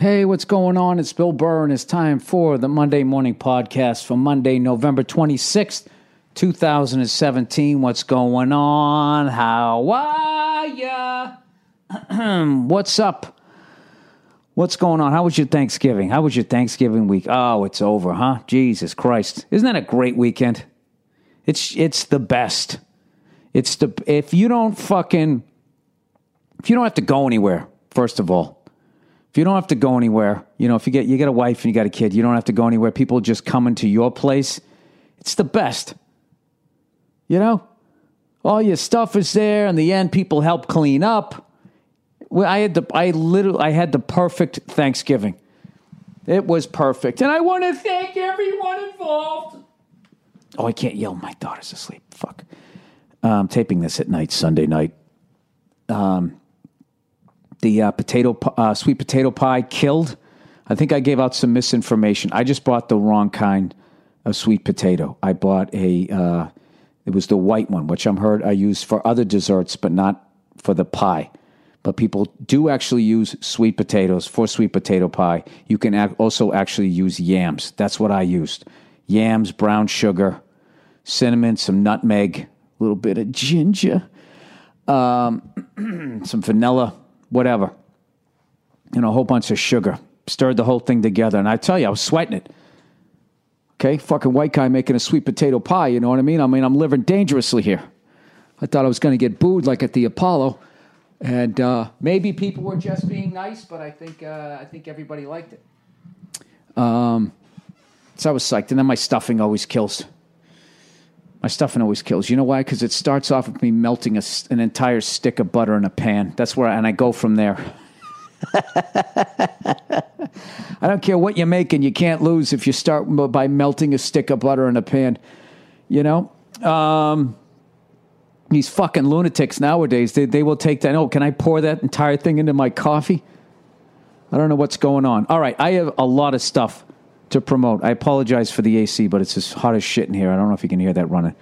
Hey, what's going on? It's Bill Burr, and it's time for the Monday Morning Podcast for Monday, November 26th, 2017. What's going on? How are ya? What's up? What's going on? How was your Thanksgiving? How was your Thanksgiving week? Oh, it's over, huh? Jesus Christ. Isn't that a great weekend? It's the best. It's the if you don't have to go anywhere, first of all. If you don't have to go anywhere, you know, if you get a wife and you got a kid, you don't have to go anywhere. People just come into your place. It's the best. You know, all your stuff is there. In the end, people help clean up. I had the perfect Thanksgiving. It was perfect. And I want to thank everyone involved. Oh, I can't yell. My daughter's asleep. Fuck. I'm taping this at night, Sunday night. The sweet potato pie killed. I think I gave out some misinformation. I just bought the wrong kind of sweet potato. I bought it was the white one, which I'm heard I use for other desserts, but not for the pie. But people do actually use sweet potatoes for sweet potato pie. You can also actually use yams. That's what I used. Yams, brown sugar, cinnamon, some nutmeg, a little bit of ginger, some vanilla, whatever, and a whole bunch of sugar. Stirred the whole thing together, and I tell you, I was sweating it. Okay, fucking white guy making a sweet potato pie, you know what I mean? I mean, I'm living dangerously here. I thought I was going to get booed like at the Apollo, and maybe people were just being nice, but I think everybody liked it. So I was psyched, and then my stuffing always kills. My stuffing always kills. You know why? Because it starts off with me melting an entire stick of butter in a pan. That's where, and I go from there. I don't care what you're making. You can't lose if you start by melting a stick of butter in a pan. You know? These fucking lunatics nowadays, they will take that. Oh, can I pour that entire thing into my coffee? I don't know what's going on. All right. I have a lot of stuff to promote. I apologize for the AC, but it's as hot as shit in here. I don't know if you can hear that running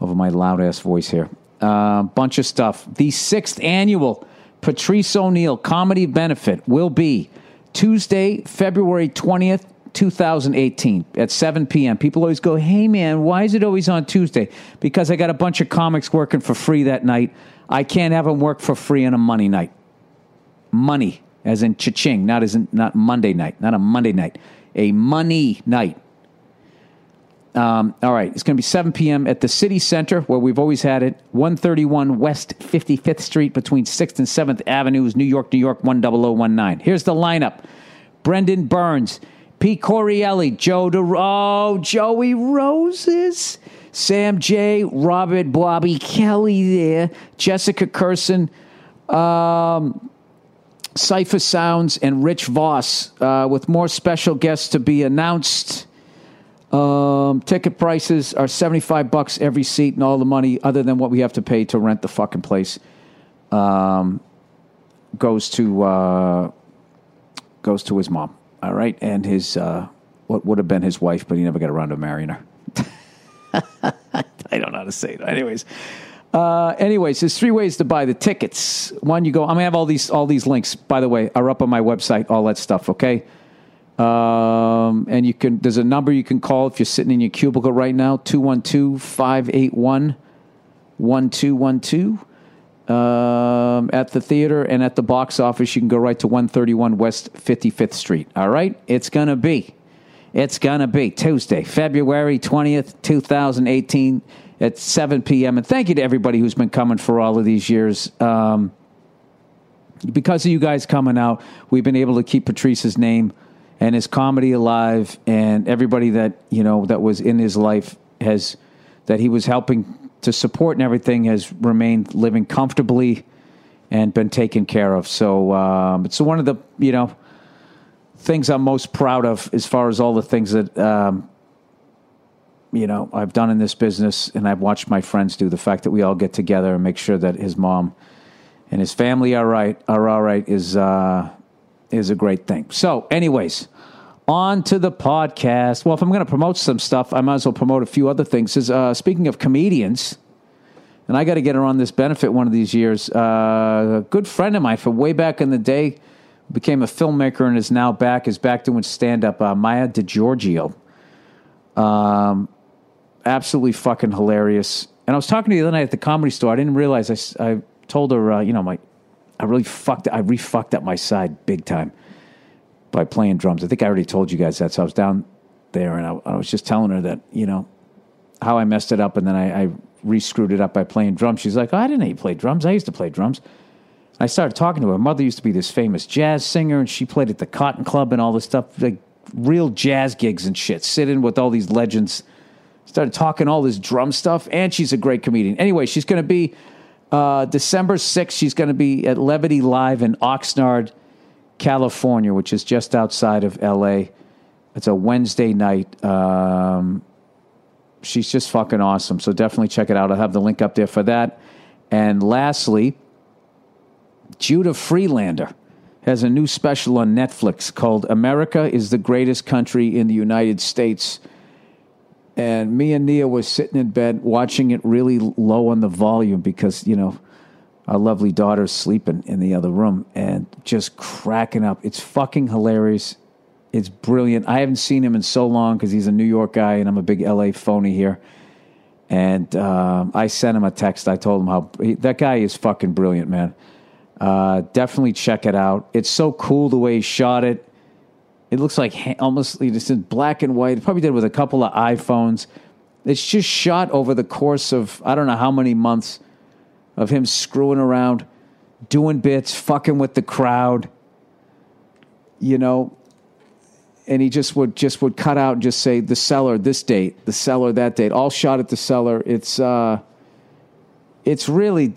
over my loud-ass voice here. Bunch of stuff. The 6th annual Patrice O'Neill Comedy Benefit will be Tuesday, February 20th, 2018 at 7 p.m. People always go, hey, man, why is it always on Tuesday? Because I got a bunch of comics working for free that night. I can't have them work for free on a money night. Money, as in cha-ching, not Monday night, not a Monday night. A money night. All right. It's going to be 7 p.m. at the City Center, where we've always had it, 131 West 55th Street between 6th and 7th Avenues, New York, New York, 10019. Here's the lineup. Brendan Burns, Pete Correale, Joe DeRosa, Joey Roses, Sam J., Robert Bobby Kelly there, Jessica Kirsten, Cypher Sounds, and Rich Voss, with more special guests to be announced. Ticket prices are $75 every seat, and all the money other than what we have to pay to rent the fucking place goes to his mom. All right, and his what would have been his wife, but he never got around to marrying her. I don't know how to say it. Anyways. Anyways, there's three ways to buy the tickets. One, you go. I'm gonna have all these links, by the way, are up on my website. All that stuff, okay. And you can. There's a number you can call if you're sitting in your cubicle right now. 212-581-1000. 1212 at the theater, and at the box office you can go right to 131 West 55th Street. All right? It's going to be Tuesday, February 20th, 2018 at 7 p.m. And thank you to everybody who's been coming for all of these years. Because of you guys coming out, we've been able to keep Patrice's name and his comedy alive, and everybody that, you know, that was in his life has, that he was helping to support and everything, has remained living comfortably and been taken care of. So it's one of the, you know, things I'm most proud of as far as all the things that, you know, I've done in this business and I've watched my friends do. The fact that we all get together and make sure that his mom and his family are all right is a great thing. So anyways, on to the podcast. Well, if I'm going to promote some stuff, I might as well promote a few other things. Speaking of comedians, and I got to get her on this benefit one of these years, a good friend of mine from way back in the day, became a filmmaker and is back doing stand-up, Maiya DiGiorgio. Absolutely fucking hilarious. And I was talking to her the other night at the Comedy Store. I didn't realize, I told her, you know, I re-fucked up my side big time by playing drums. I think I already told you guys that. So I was down there and I was just telling her that, you know, how I messed it up, and then I re-screwed it up by playing drums. She's like, oh, I didn't know you played drums. I used to play drums. I started talking to her. Her mother used to be this famous jazz singer, and she played at the Cotton Club and all this stuff, like real jazz gigs and shit, sitting with all these legends. Started talking all this drum stuff, and she's a great comedian. Anyway, she's going to be December 6th. She's going to be at Levity Live in Oxnard, California, which is just outside of L.A. It's a Wednesday night. She's just fucking awesome, so definitely check it out. I'll have the link up there for that. And lastly, Judah Friedlander has a new special on Netflix called America is the Greatest Country in the United States. And me and Nia was sitting in bed watching it really low on the volume because, you know, our lovely daughter's sleeping in the other room, and just cracking up. It's fucking hilarious. It's brilliant. I haven't seen him in so long because he's a New York guy and I'm a big LA phony here. And I sent him a text. I told him that guy is fucking brilliant, man. Definitely check it out. It's so cool the way he shot it. It looks like almost just in black and white. Probably did with a couple of iPhones. It's just shot over the course of I don't know how many months of him screwing around, doing bits, fucking with the crowd, you know. And he just would cut out and just say the cellar this date, the cellar that date, all shot at the cellar. It's really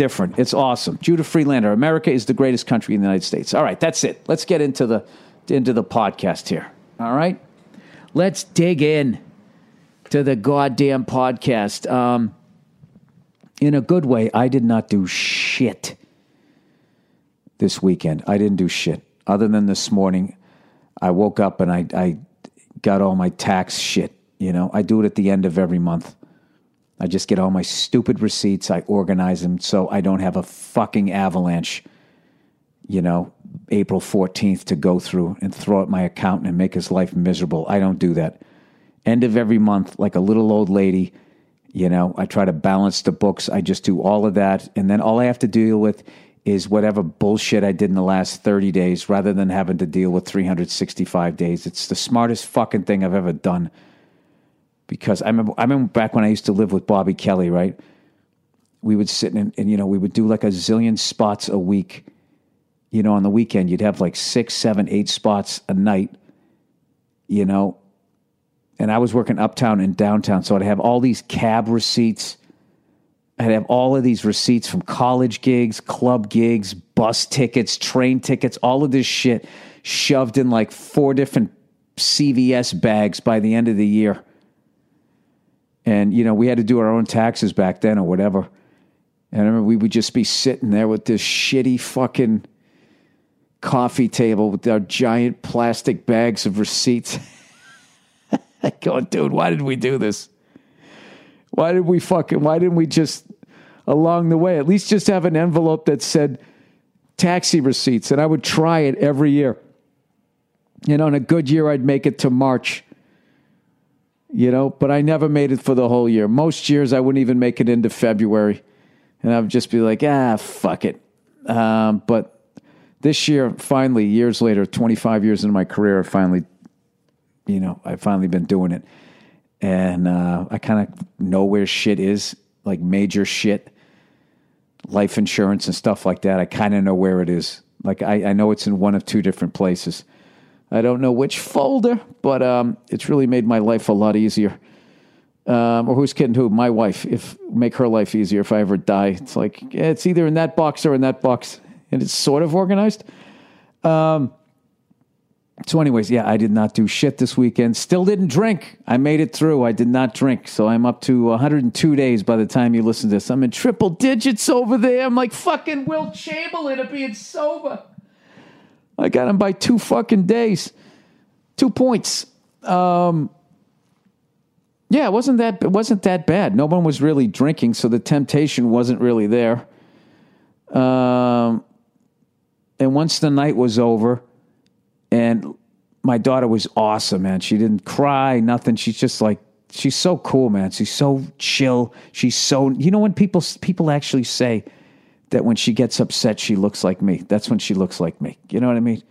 different. It's awesome. Judah Friedlander, America is the Greatest Country in the United States. All right, that's it. Let's get into the podcast here. All right? Let's dig in to the goddamn podcast. In a good way, I did not do shit this weekend. I didn't do shit. Other than this morning, I woke up and I got all my tax shit. You know, I do it at the end of every month. I just get all my stupid receipts. I organize them so I don't have a fucking avalanche, you know, April 14th to go through and throw at my accountant and make his life miserable. I don't do that. End of every month, like a little old lady, you know, I try to balance the books. I just do all of that. And then all I have to deal with is whatever bullshit I did in the last 30 days rather than having to deal with 365 days. It's the smartest fucking thing I've ever done. Because I remember back when I used to live with Bobby Kelly, right? We would sit and you know, we would do like a zillion spots a week. You know, on the weekend, you'd have like 6, 7, 8 spots a night, you know. And I was working uptown and downtown, so I'd have all these cab receipts. I'd have all of these receipts from college gigs, club gigs, bus tickets, train tickets, all of this shit shoved in like 4 different CVS bags by the end of the year. And, you know, we had to do our own taxes back then or whatever. And I remember we would just be sitting there with this shitty fucking coffee table with our giant plastic bags of receipts. Going, dude, why did we do this? Why didn't we just, along the way, at least just have an envelope that said taxi receipts? And I would try it every year. You know, in a good year, I'd make it to March. you know, but I never made it for the whole year. Most years I wouldn't even make it into February, and I would just be like, ah, fuck it. But this year, finally, years later, 25 years into my career, I finally, you know, I've finally been doing it. And I kind of know where shit is, like major shit, life insurance and stuff like that. I kind of know where it is. Like, I know it's in one of two different places. I don't know which folder, but it's really made my life a lot easier. Or who's kidding who? My wife. Make her life easier if I ever die. It's like, yeah, it's either in that box or in that box. And it's sort of organized. So anyways, yeah, I did not do shit this weekend. Still didn't drink. I made it through. I did not drink. So I'm up to 102 days by the time you listen to this. I'm in triple digits over there. I'm like fucking Will Chamberlain of being sober. I got him by 2 fucking days. 2 points. Yeah, it wasn't that bad. No one was really drinking, so the temptation wasn't really there. And once the night was over, and my daughter was awesome, man. She didn't cry, nothing. She's just like, she's so cool, man. She's so chill. She's so, you know, when people actually say that when she gets upset, she looks like me. That's when she looks like me. You know what I mean?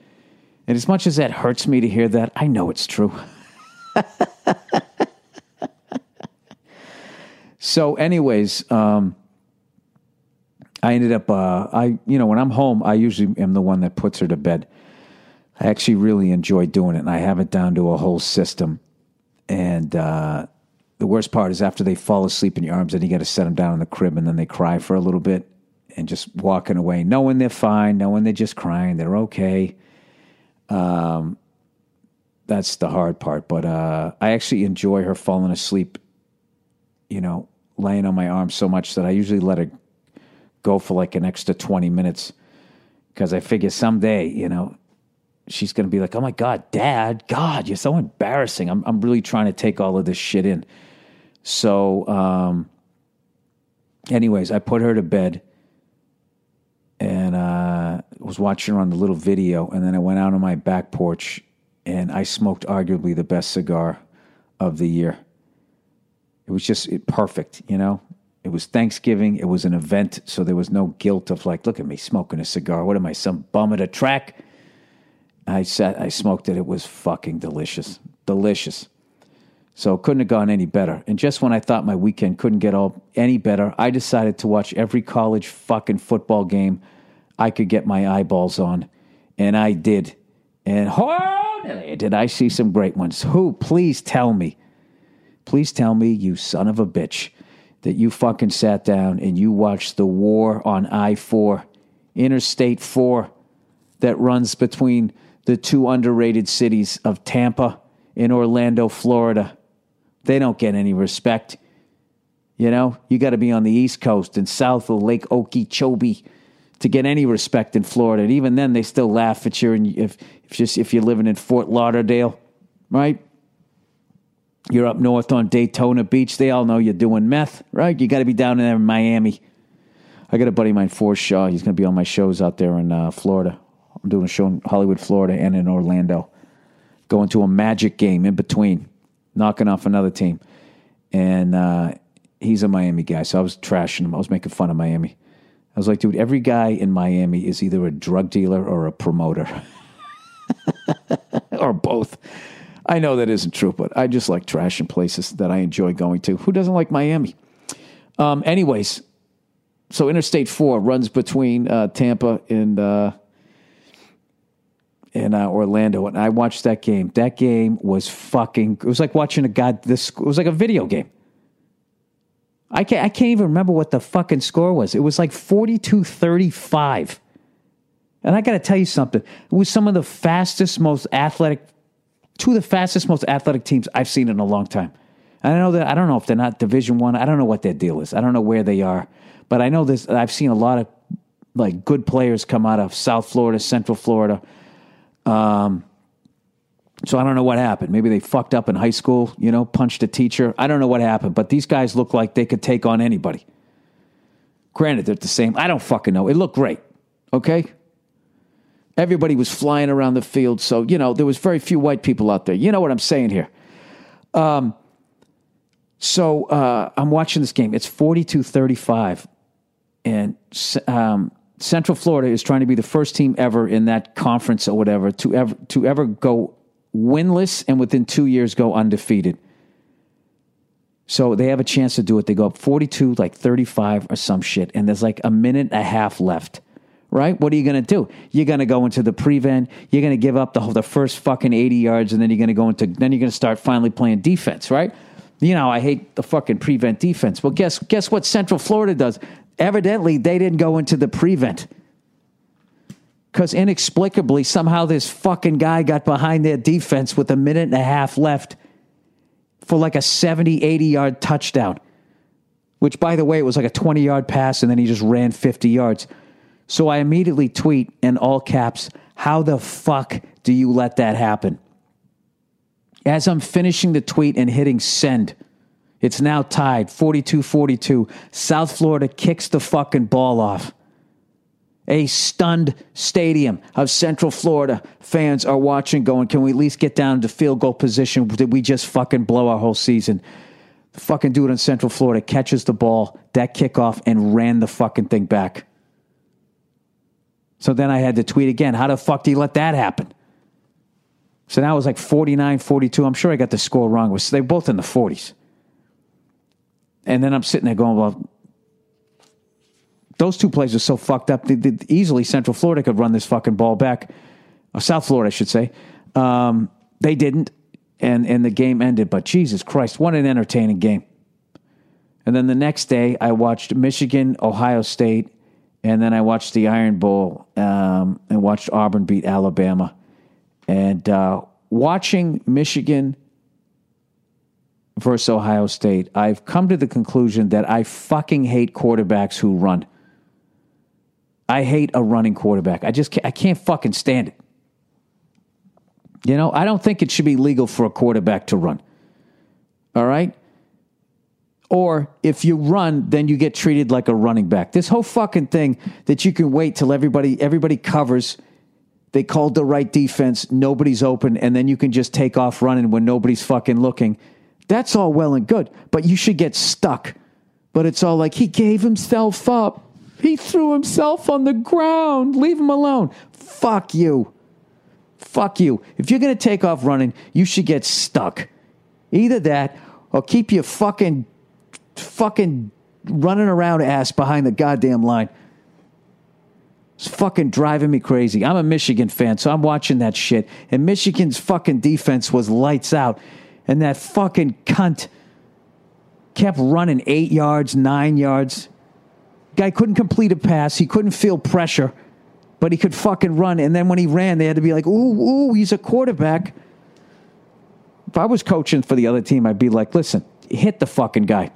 And as much as that hurts me to hear that, I know it's true. So anyways, I ended up, when I'm home, I usually am the one that puts her to bed. I actually really enjoy doing it, and I have it down to a whole system. And the worst part is after they fall asleep in your arms, then you got to set them down in the crib, and then they cry for a little bit and just walking away, knowing they're fine, knowing they're just crying, they're okay. That's the hard part. But I actually enjoy her falling asleep, you know, laying on my arm so much that I usually let her go for like an extra 20 minutes because I figure someday, you know, she's going to be like, oh my God, Dad, God, you're so embarrassing. I'm really trying to take all of this shit in. So anyways, I put her to bed and was watching her on the little video. And then I went out on my back porch and I smoked arguably the best cigar of the year. It was just perfect, you know? It was Thanksgiving. It was an event. So there was no guilt of like, look at me smoking a cigar. What am I, some bum at a track? I smoked it. It was fucking delicious. Delicious. So it couldn't have gone any better. And just when I thought my weekend couldn't get any better, I decided to watch every college fucking football game I could get my eyeballs on. And I did. And oh, did I see some great ones. Who? Please tell me. Please tell me, you son of a bitch, that you fucking sat down and you watched the war on I-4, Interstate 4, that runs between the two underrated cities of Tampa and Orlando, Florida. They don't get any respect. You know, you got to be on the East Coast and south of Lake Okeechobee to get any respect in Florida. And even then, they still laugh at you if you're living in Fort Lauderdale, right? You're up north on Daytona Beach. They all know you're doing meth, right? You got to be down there in Miami. I got a buddy of mine, Forshaw. He's going to be on my shows out there in Florida. I'm doing a show in Hollywood, Florida, and in Orlando. Going to a Magic game in between, knocking off another team. And he's a Miami guy, so I was trashing him. I was making fun of Miami. I was like, dude, every guy in Miami is either a drug dealer or a promoter. Or both. I know that isn't true, but I just like trashing places that I enjoy going to. Who doesn't like Miami? Anyways, so Interstate 4 runs between Tampa and... In Orlando, and I watched that game. That game was fucking. It was like watching It was like a video game. I can't even remember what the fucking score was. It was like 42-35. And I got to tell you something. It was two of the fastest, most athletic teams I've seen in a long time. And I know that. I don't know if they're not Division I. I don't know what their deal is. I don't know where they are, but I know this. I've seen a lot of like good players come out of South Florida, Central Florida. So I don't know what happened. Maybe they fucked up in high school, you know, punched a teacher. I don't know what happened, but these guys look like they could take on anybody. Granted, they're the same. I don't fucking know. It looked great. Okay. Everybody was flying around the field. So, you know, there was very few white people out there. You know what I'm saying here? So I'm watching this game. It's 42-35. And Central Florida is trying to be the first team ever in that conference or whatever to ever go winless and within 2 years go undefeated. So they have a chance to do it. They go up 42, like 35 or some shit. And there's like a minute and a half left, right? What are you going to do? You're going to go into the prevent. You're going to give up the first fucking 80 yards. And then you're going to start finally playing defense, right? You know, I hate the fucking prevent defense. Well, guess what Central Florida does? Evidently, they didn't go into the prevent. Because inexplicably, somehow this fucking guy got behind their defense with a minute and a half left for like a 70, 80-yard touchdown. Which, by the way, it was like a 20-yard pass, and then he just ran 50 yards. So I immediately tweet in all caps, how the fuck do you let that happen? As I'm finishing the tweet and hitting send, it's now tied, 42-42. South Florida kicks the fucking ball off. A stunned stadium of Central Florida fans are watching going, can we at least get down to field goal position? Did we just fucking blow our whole season? The fucking dude in Central Florida catches the ball, that kickoff, and ran the fucking thing back. So then I had to tweet again, how the fuck do you let that happen? So now it was like 49-42. I'm sure I got the score wrong. They were both in the 40s. And then I'm sitting there going, well, those two plays are so fucked up. Easily Central Florida could run this fucking ball back. Or South Florida, I should say. They didn't. And the game ended. But Jesus Christ, what an entertaining game. And then the next day, I watched Michigan, Ohio State. And then I watched the Iron Bowl and watched Auburn beat Alabama. And watching Michigan versus Ohio State, I've come to the conclusion that I fucking hate quarterbacks who run. I hate a running quarterback. I can't fucking stand it. You know, I don't think it should be legal for a quarterback to run. All right? Or if you run, then you get treated like a running back. This whole fucking thing that you can wait till everybody covers. They called the right defense, nobody's open, and then you can just take off running when nobody's fucking looking. That's all well and good, but you should get stuck. But it's all like, he gave himself up. He threw himself on the ground. Leave him alone. Fuck you. Fuck you. If you're going to take off running, you should get stuck. Either that or keep your fucking running around ass behind the goddamn line. It's fucking driving me crazy. I'm a Michigan fan, so I'm watching that shit. And Michigan's fucking defense was lights out. And that fucking cunt kept running 8 yards, 9 yards. Guy couldn't complete a pass. He couldn't feel pressure, but he could fucking run. And then when he ran, they had to be like, ooh, he's a quarterback. If I was coaching for the other team, I'd be like, listen, hit the fucking guy.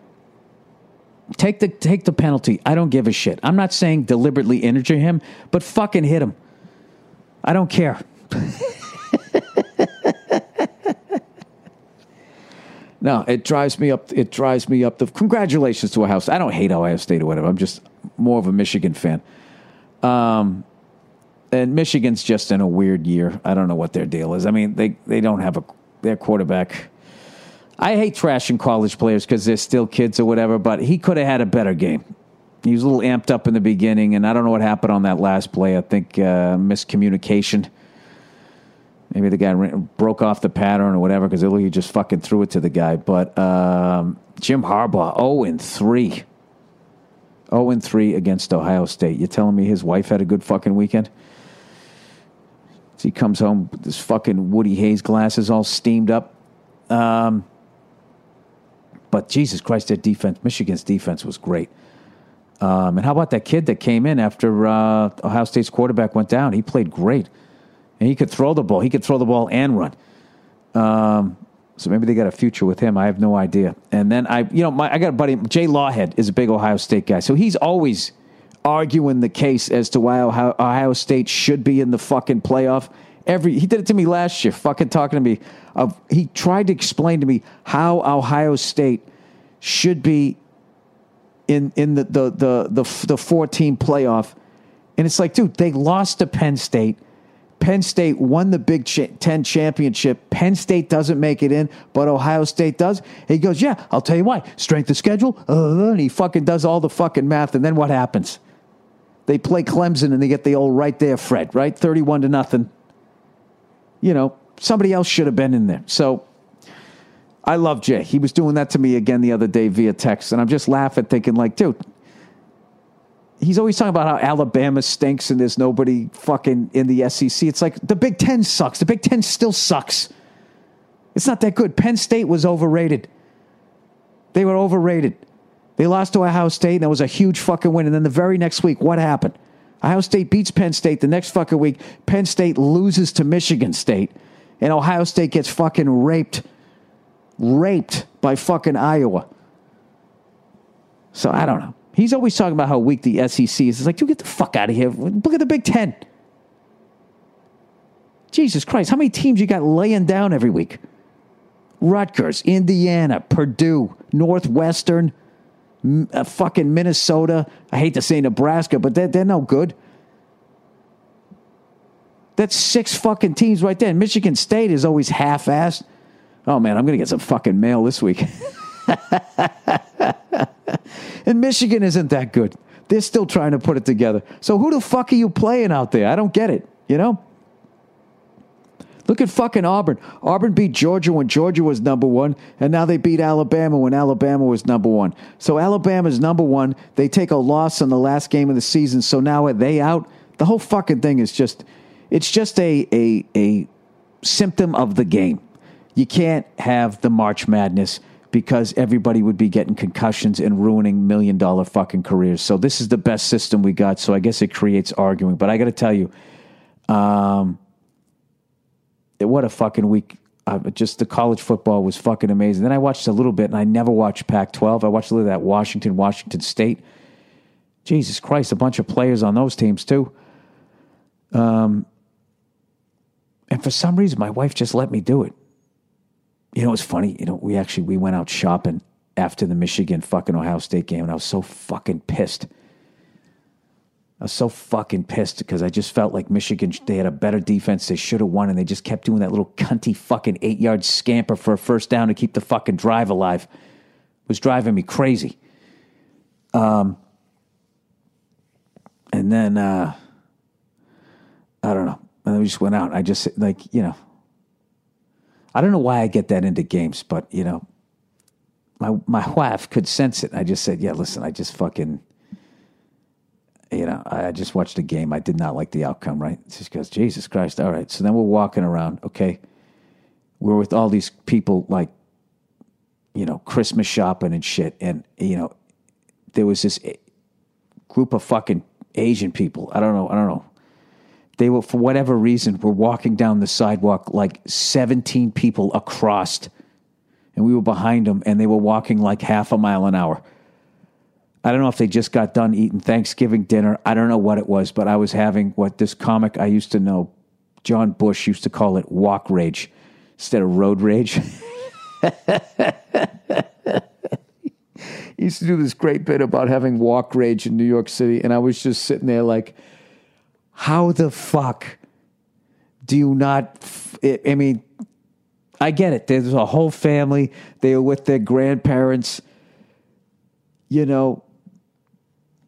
Take the penalty. I don't give a shit. I'm not saying deliberately injure him, but fucking hit him. I don't care. No, it drives me up. Congratulations to Ohio State. I don't hate Ohio State or whatever. I'm just more of a Michigan fan. And Michigan's just in a weird year. I don't know what their deal is. I mean, they don't have their quarterback. I hate trashing college players because they're still kids or whatever, but he could have had a better game. He was a little amped up in the beginning, and I don't know what happened on that last play. I think miscommunication. Maybe the guy broke off the pattern or whatever because he just fucking threw it to the guy. But Jim Harbaugh, 0-3. 0-3 against Ohio State. You're telling me his wife had a good fucking weekend? So he comes home with his fucking Woody Hayes glasses all steamed up. But Jesus Christ, their defense, Michigan's defense was great. And how about that kid that came in after Ohio State's quarterback went down? He played great. And he could throw the ball. He could throw the ball and run. So maybe they got a future with him. I have no idea. And then I got a buddy, Jay Lawhead is a big Ohio State guy. So he's always arguing the case as to why Ohio State should be in the fucking playoff. He did it to me last year, fucking talking to me. He tried to explain to me how Ohio State should be in the 14 playoff. And it's like, dude, they lost to Penn State. Penn State won the Big Ten championship. Penn State doesn't make it in, but Ohio State does. He goes, yeah, I'll tell you why. Strength of schedule. And he fucking does all the fucking math. And then what happens? They play Clemson and they get the old right there, Fred, right? 31-0. You know, somebody else should have been in there. So I love Jay. He was doing that to me again the other day via text. And I'm just laughing, thinking like, dude, he's always talking about how Alabama stinks and there's nobody fucking in the SEC. It's like the Big Ten sucks. The Big Ten still sucks. It's not that good. Penn State was overrated. They were overrated. They lost to Ohio State, and that was a huge fucking win. And then the very next week, what happened? Ohio State beats Penn State. The next fucking week, Penn State loses to Michigan State, and Ohio State gets fucking raped by fucking Iowa. So I don't know. He's always talking about how weak the SEC is. It's like, dude, get the fuck out of here. Look at the Big Ten. Jesus Christ, how many teams you got laying down every week? Rutgers, Indiana, Purdue, Northwestern, fucking Minnesota. I hate to say Nebraska, but they're no good. That's six fucking teams right there. And Michigan State is always half-assed. Oh, man, I'm going to get some fucking mail this week. And Michigan isn't that good. They're still trying to put it together. So who the fuck are you playing out there? I don't get it, you know? Look at fucking Auburn. Auburn beat Georgia when Georgia was number one, and now they beat Alabama when Alabama was number one. So Alabama's number one. They take a loss on the last game of the season, so now are they out? The whole fucking thing is just, it's just a symptom of the game. You can't have the March Madness because everybody would be getting concussions and ruining $1 million fucking careers. So this is the best system we got. So I guess it creates arguing. But I got to tell you, what a fucking week. Just the college football was fucking amazing. Then I watched a little bit, and I never watched Pac-12. I watched a little of that Washington State. Jesus Christ, a bunch of players on those teams too. And for some reason, my wife just let me do it. You know, it's funny. You know, we went out shopping after the Michigan fucking Ohio State game, and I was so fucking pissed. Because I just felt like Michigan, they had a better defense. They should have won, and they just kept doing that little cunty fucking 8-yard scamper for a first down to keep the fucking drive alive. It was driving me crazy. And then, I don't know. And then we just went out. I just, like, you know. I don't know why I get that into games, but, you know, my wife could sense it. I just said, yeah, listen, I just fucking, you know, I just watched a game. I did not like the outcome, right? She goes, Jesus Christ, all right. So then we're walking around, okay. We're with all these people, like, you know, Christmas shopping and shit. And, you know, there was this group of fucking Asian people. I don't know. They were, for whatever reason, were walking down the sidewalk like 17 people across, and we were behind them, and they were walking like half a mile an hour. I don't know if they just got done eating Thanksgiving dinner. I don't know what it was, but I was having what this comic I used to know, John Bush, used to call it walk rage instead of road rage. He used to do this great bit about having walk rage in New York City, and I was just sitting there like, how the fuck do you not... I mean, I get it. There's a whole family. They were with their grandparents. You know,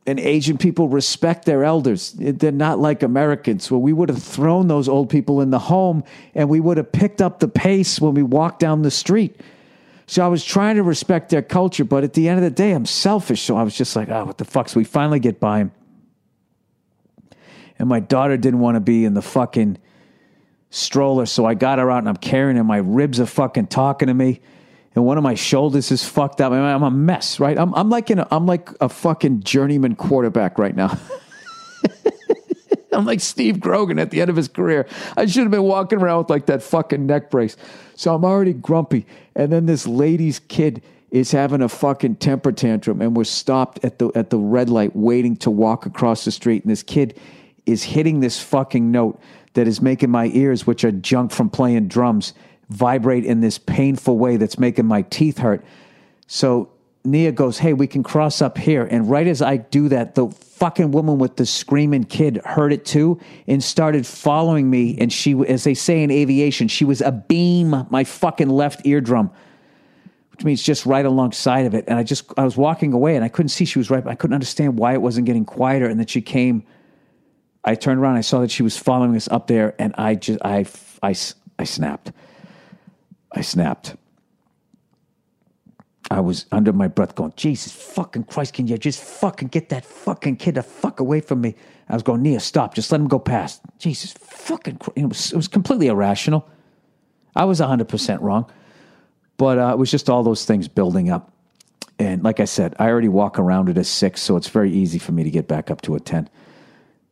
and Asian people respect their elders. They're not like Americans. Well, we would have thrown those old people in the home, and we would have picked up the pace when we walked down the street. So I was trying to respect their culture, but at the end of the day, I'm selfish. So I was just like, what the fuck? So we finally get by him. And my daughter didn't want to be in the fucking stroller, so I got her out, and I'm carrying her. My ribs are fucking talking to me, and one of my shoulders is fucked up. I'm a mess, right? I'm like a fucking journeyman quarterback right now. I'm like Steve Grogan at the end of his career. I should have been walking around with like that fucking neck brace. So I'm already grumpy, and then this lady's kid is having a fucking temper tantrum, and we're stopped at the red light waiting to walk across the street, and this kid is hitting this fucking note that is making my ears, which are junk from playing drums, vibrate in this painful way that's making my teeth hurt. So Nia goes, hey, we can cross up here. And right as I do that, the fucking woman with the screaming kid heard it too and started following me. And she, as they say in aviation, she was abeam my fucking left eardrum, which means just right alongside of it. And I was walking away and I couldn't see she was right, but I couldn't understand why it wasn't getting quieter. And then she came, I turned around, I saw that she was following us up there, and I snapped. I was under my breath going, Jesus fucking Christ, can you just fucking get that fucking kid the fuck away from me? I was going, Nia, stop. Just let him go past. Jesus fucking Christ. It was completely irrational. I was 100% wrong. But it was just all those things building up. And like I said, I already walk around at a 6, so it's very easy for me to get back up to a 10.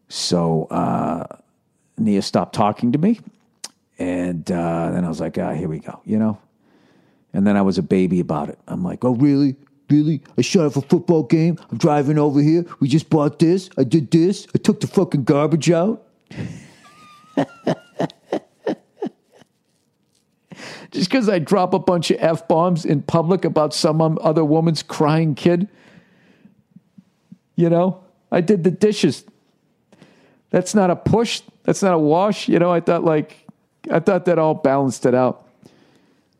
So Nia stopped talking to me. And then I was like, here we go, you know? And then I was a baby about it. I'm like, oh, really? Really? I shot off a football game. I'm driving over here. We just bought this. I did this. I took the fucking garbage out. Just because I drop a bunch of F-bombs in public about some other woman's crying kid. You know? I did the dishes. That's not a push. That's not a wash. You know, I thought that all balanced it out.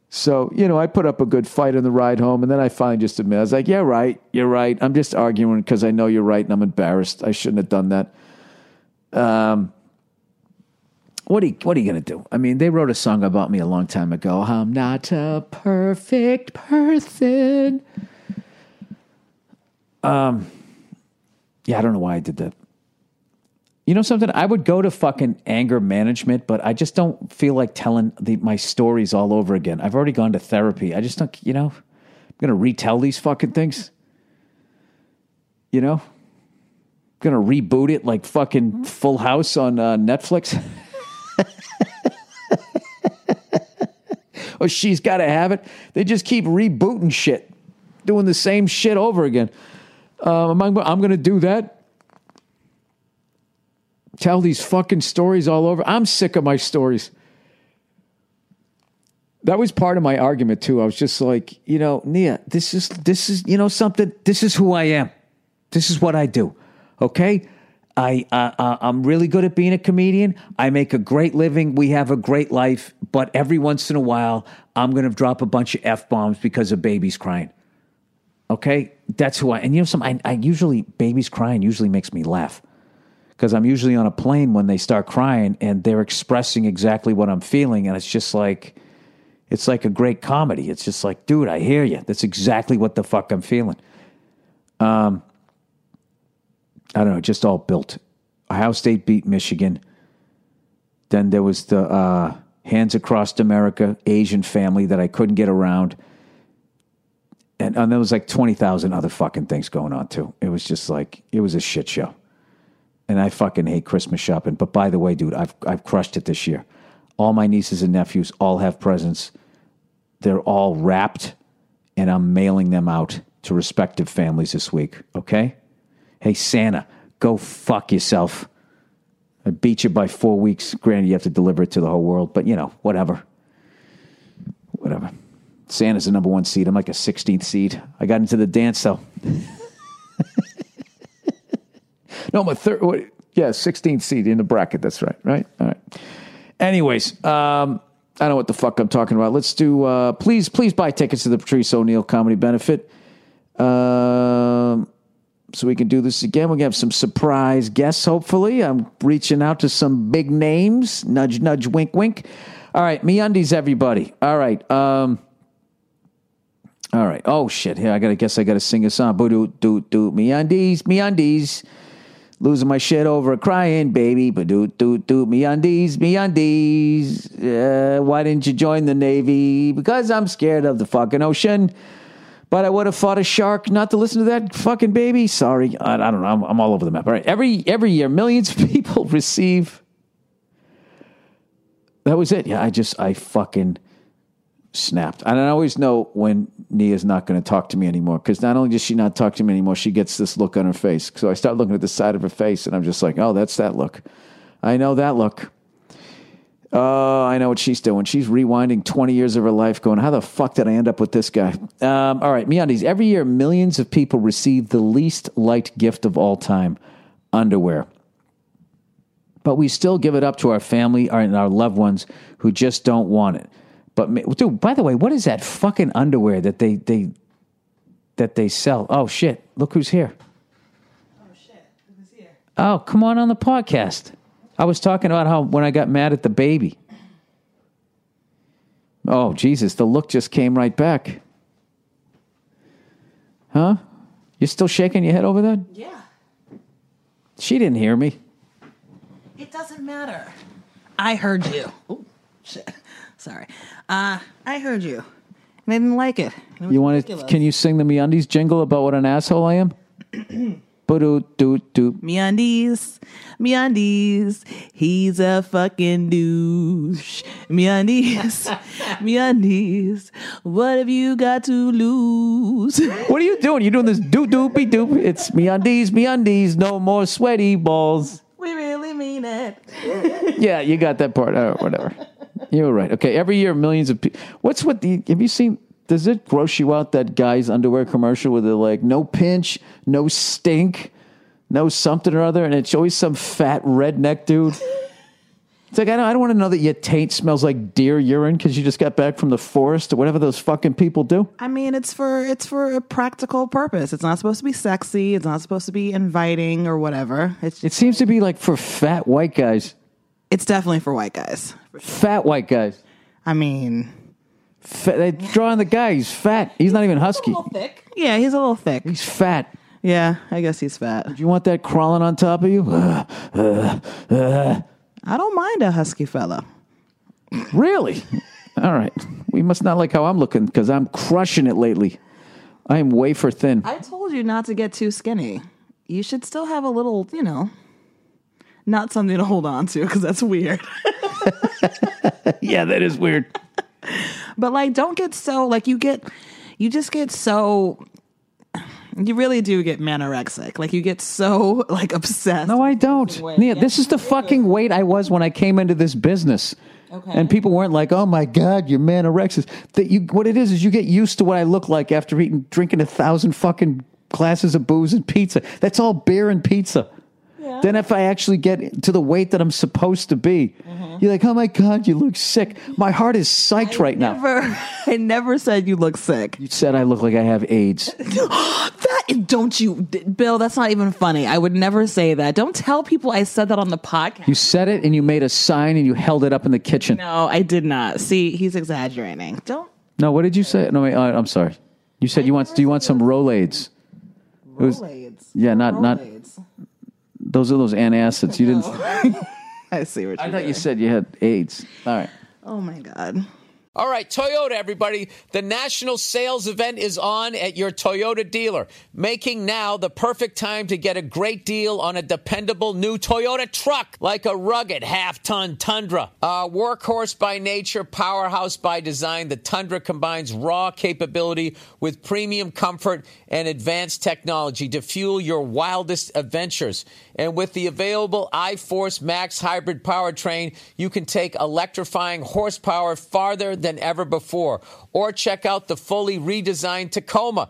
So, you know, I put up a good fight on the ride home, and then I finally just admit, I was like, yeah, right, you're right. I'm just arguing because I know you're right, and I'm embarrassed. I shouldn't have done that. What are you going to do? I mean, they wrote a song about me a long time ago. I'm not a perfect person. Yeah, I don't know why I did that. You know something? I would go to fucking anger management, but I just don't feel like telling my stories all over again. I've already gone to therapy. I just don't, you know, I'm going to retell these fucking things. You know? I'm going to reboot it like fucking Full House on Netflix. Oh, she's got to have it. They just keep rebooting shit, doing the same shit over again. I'm going to do that. Tell these fucking stories all over. I'm sick of my stories. That was part of my argument, too. I was just like, you know, Nia, this is, you know something? This is who I am. This is what I do. Okay? I'm really good at being a comedian. I make a great living. We have a great life. But every once in a while, I'm going to drop a bunch of F-bombs because a baby's crying. Okay? That's who I am. And you know something? I usually, babies crying usually makes me laugh. Because I'm usually on a plane when they start crying and they're expressing exactly what I'm feeling. And it's just like, a great comedy. It's just like, dude, I hear you. That's exactly what the fuck I'm feeling. I don't know. Just all built. Ohio State beat Michigan. Then there was the Hands Across America Asian family that I couldn't get around. And there was like 20,000 other fucking things going on too. It was just like, it was a shit show. And I fucking hate Christmas shopping. But by the way, dude, I've crushed it this year. All my nieces and nephews all have presents. They're all wrapped, and I'm mailing them out to respective families this week, okay? Hey, Santa, go fuck yourself. I beat you by 4 weeks. Granted, you have to deliver it to the whole world, but, you know, whatever. Whatever. Santa's the number 1 seed. I'm like a 16th seed. I got into the dance, though. No, my 16th seed in the bracket. That's right, right? All right. Anyways, I don't know what the fuck I'm talking about. Let's do, please buy tickets to the Patrice O'Neill Comedy Benefit. So we can do this again. We're going to have some surprise guests, hopefully. I'm reaching out to some big names. Nudge, nudge, wink, wink. All right, MeUndies, everybody. All right. All right. Oh, shit. Here, I got to sing a song. Boo-doo-doo-doo. MeUndies, MeUndies. Losing my shit over a crying baby, but do MeUndies. Why didn't you join the Navy? Because I'm scared of the fucking ocean. But I would have fought a shark not to listen to that fucking baby. Sorry, I don't know. I'm all over the map. All right, every year, millions of people receive. That was it. Yeah, I fucking snapped. And I always know when Nia's not going to talk to me anymore, because not only does she not talk to me anymore, she gets this look on her face. So I start looking at the side of her face, and I'm just like, oh, that's that look. I know that look. Oh, I know what she's doing. She's rewinding 20 years of her life going, how the fuck did I end up with this guy? All right, MeUndies. Every year, millions of people receive the least liked gift of all time, underwear. But we still give it up to our family and our loved ones who just don't want it. But, dude, by the way, what is that fucking underwear that they sell? Oh, shit. Look who's here. Oh, shit. Who's here? Oh, come on the podcast. I was talking about how when I got mad at the baby. Oh, Jesus, the look just came right back. Huh? You're still shaking your head over that? Yeah. She didn't hear me. It doesn't matter. I heard you. Oh, shit. Sorry. I heard you. And I didn't like it. You want to? Can you sing the MeUndies jingle about what an asshole I am? MeUndies, MeUndies, he's a fucking douche. MeUndies, MeUndies, what have you got to lose? What are you doing? You're doing this doopy doop. It's MeUndies, MeUndies, no more sweaty balls. We really mean it. Yeah, you got that part. Oh, whatever. You're right. Okay, every year millions of people. What's with the? Have you seen? Does it gross you out, that guy's underwear commercial where they're like, no pinch, no stink, no something or other, and it's always some fat redneck dude? It's like, I don't want to know that your taint smells like deer urine because you just got back from the forest or whatever those fucking people do. I mean, it's for a practical purpose. It's not supposed to be sexy. It's not supposed to be inviting or whatever. It seems to be like for fat white guys. It's definitely for white guys. For sure. Fat white guys. I mean... They draw on the guy. He's fat. He's not even husky. He's a little thick. Yeah, he's a little thick. He's fat. Yeah, I guess he's fat. Do you want that crawling on top of you? I don't mind a husky fella. Really? All right. We must not like how I'm looking because I'm crushing it lately. I am wafer thin. I told you not to get too skinny. You should still have a little, not something to hold on to because that's weird. Yeah, that is weird. But don't get so you really do get manorexic. You get so obsessed. No, I don't. Nia, this is the fucking weight I was when I came into this business. Okay. And people weren't like, "Oh my God, you're manorexic." What it is you get used to what I look like after drinking 1,000 fucking glasses of booze and pizza. That's all beer and pizza. Yeah. Then if I actually get to the weight that I'm supposed to be, you're like, oh, my God, you look sick. My heart is psyched right now. I never said you look sick. You said I look like I have AIDS. Bill, that's not even funny. I would never say that. Don't tell people I said that on the podcast. You said it and you made a sign and you held it up in the kitchen. No, I did not. See, he's exaggerating. Don't. No, what did you say? No, wait, I'm sorry. You said do you want some Rolaids? Rolaids? Yeah, not. Those are those antacids. You didn't. I see what you thought you said you had AIDS. All right. Oh, my God. All right, Toyota, everybody. The national sales event is on at your Toyota dealer, making now the perfect time to get a great deal on a dependable new Toyota truck, like a rugged half-ton Tundra. A workhorse by nature, powerhouse by design, the Tundra combines raw capability with premium comfort and advanced technology to fuel your wildest adventures. And with the available iForce Max hybrid powertrain, you can take electrifying horsepower farther than ever before. Or check out the fully redesigned Tacoma,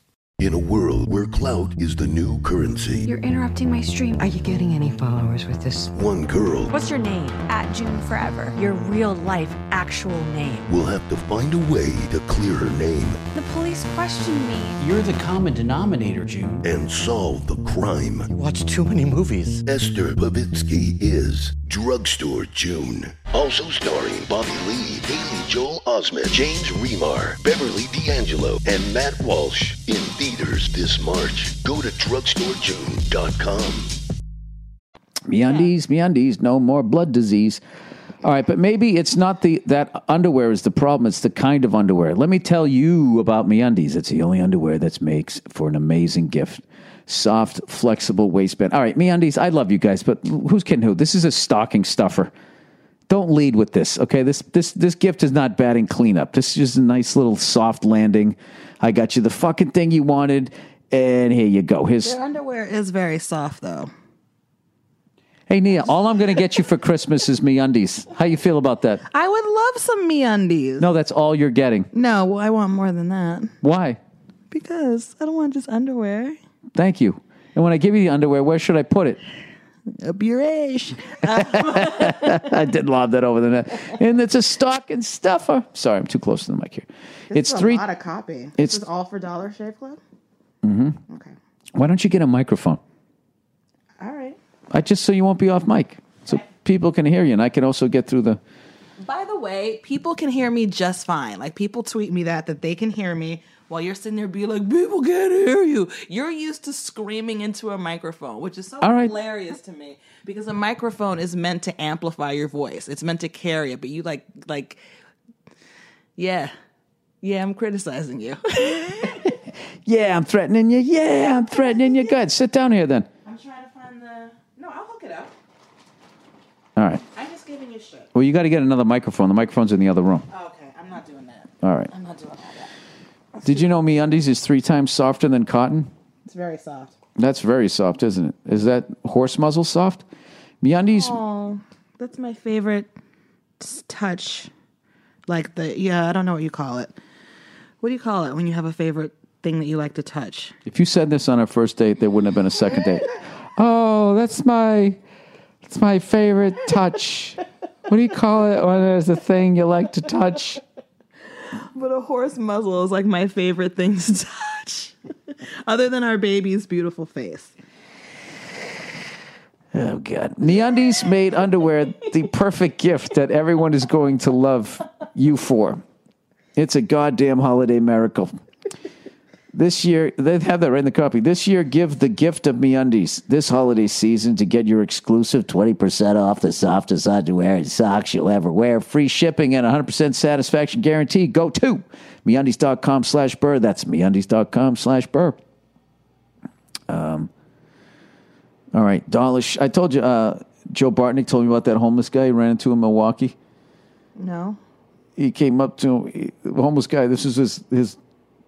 In a world where clout is the new currency. You're interrupting my stream. Are you getting any followers with this? One girl. What's your name? @JuneForever. Your real life, actual name. We'll have to find a way to clear her name. The police questioned me. You're the common denominator, June. And solve the crime. You watch too many movies. Esther Pavitsky is Drugstore June. Also starring Bobby Lee, Haley Joel Osment, James Remar, Beverly D'Angelo, and Matt Walsh in theaters this March. Go to DrugstoreJune.com. MeUndies, no more blood disease. All right, but maybe it's not that underwear is the problem. It's the kind of underwear. Let me tell you about MeUndies. It's the only underwear that makes for an amazing gift. Soft, flexible waistband. All right, MeUndies, I love you guys, but who's kidding who? This is a stocking stuffer. Don't lead with this, okay? This gift is not batting cleanup. This is just a nice little soft landing. I got you the fucking thing you wanted, and here you go. Their underwear is very soft, though. Hey, Nia, all I'm going to get you for Christmas is MeUndies. How you feel about that? I would love some MeUndies. No, that's all you're getting. No, well, I want more than that. Why? Because I don't want just underwear. Thank you. And when I give you the underwear, where should I put it? Up your ass. I did lob that over the net. And it's a stocking stuffer. Sorry, I'm too close to the mic here. This is a lot of copy. This is all for Dollar Shave Club? Mm-hmm. Okay. Why don't you get a microphone? All right. Just so you won't be off mic. So people can hear you, and I can also get through the... By the way, people can hear me just fine. Like, people tweet me that they can hear me while you're sitting there being like, people can't hear you. You're used to screaming into a microphone, which is so hilarious to me. Because a microphone is meant to amplify your voice. It's meant to carry it, but you like yeah. Yeah, I'm criticizing you. Yeah, I'm threatening you. Yeah, I'm threatening you. Good. Sit down here, then. I'm trying to find the... No, I'll hook it up. All right. I'm just giving you shit. Well, you got to get another microphone. The microphone's in the other room. Oh, okay, I'm not doing that. All right. I'm not doing all that. Did you know MeUndies is 3 times softer than cotton? It's very soft. That's very soft, isn't it? Is that horse muzzle soft? MeUndies. Oh, that's my favorite touch. Like I don't know what you call it. What do you call it when you have a favorite thing that you like to touch? If you said this on our first date, there wouldn't have been a second date. Oh, that's my favorite touch. What do you call it when there's a thing you like to touch? But a horse muzzle is like my favorite thing to touch. Other than our baby's beautiful face. Oh, God. MeUndies made underwear the perfect gift that everyone is going to love you for. It's a goddamn holiday miracle. This year, they have that right in the copy. This year, give the gift of MeUndies this holiday season to get your exclusive 20% off the softest underwear and socks you'll ever wear. Free shipping and 100% satisfaction guarantee. Go to MeUndies.com/Burr. That's MeUndies.com/Burr. All right. I told you, Joe Bartnick told me about that homeless guy he ran into in Milwaukee. No. He came up to him. The homeless guy, this is his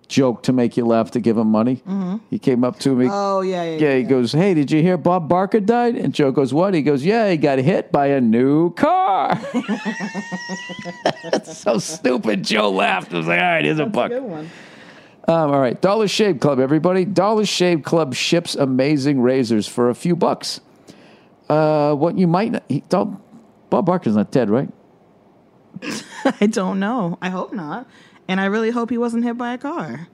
joke to make you laugh, to give him money. Mm-hmm. He came up to me. Oh, yeah. He goes, hey, did you hear Bob Barker died? And Joe goes, what? He goes, yeah, he got hit by a new car. That's so stupid. Joe laughed. I was like, all right, here's a buck. Good one. All right. Dollar Shave Club, everybody. Dollar Shave Club ships amazing razors for a few bucks. What you might not... Bob Barker's not dead, right? I don't know. I hope not. And I really hope he wasn't hit by a car.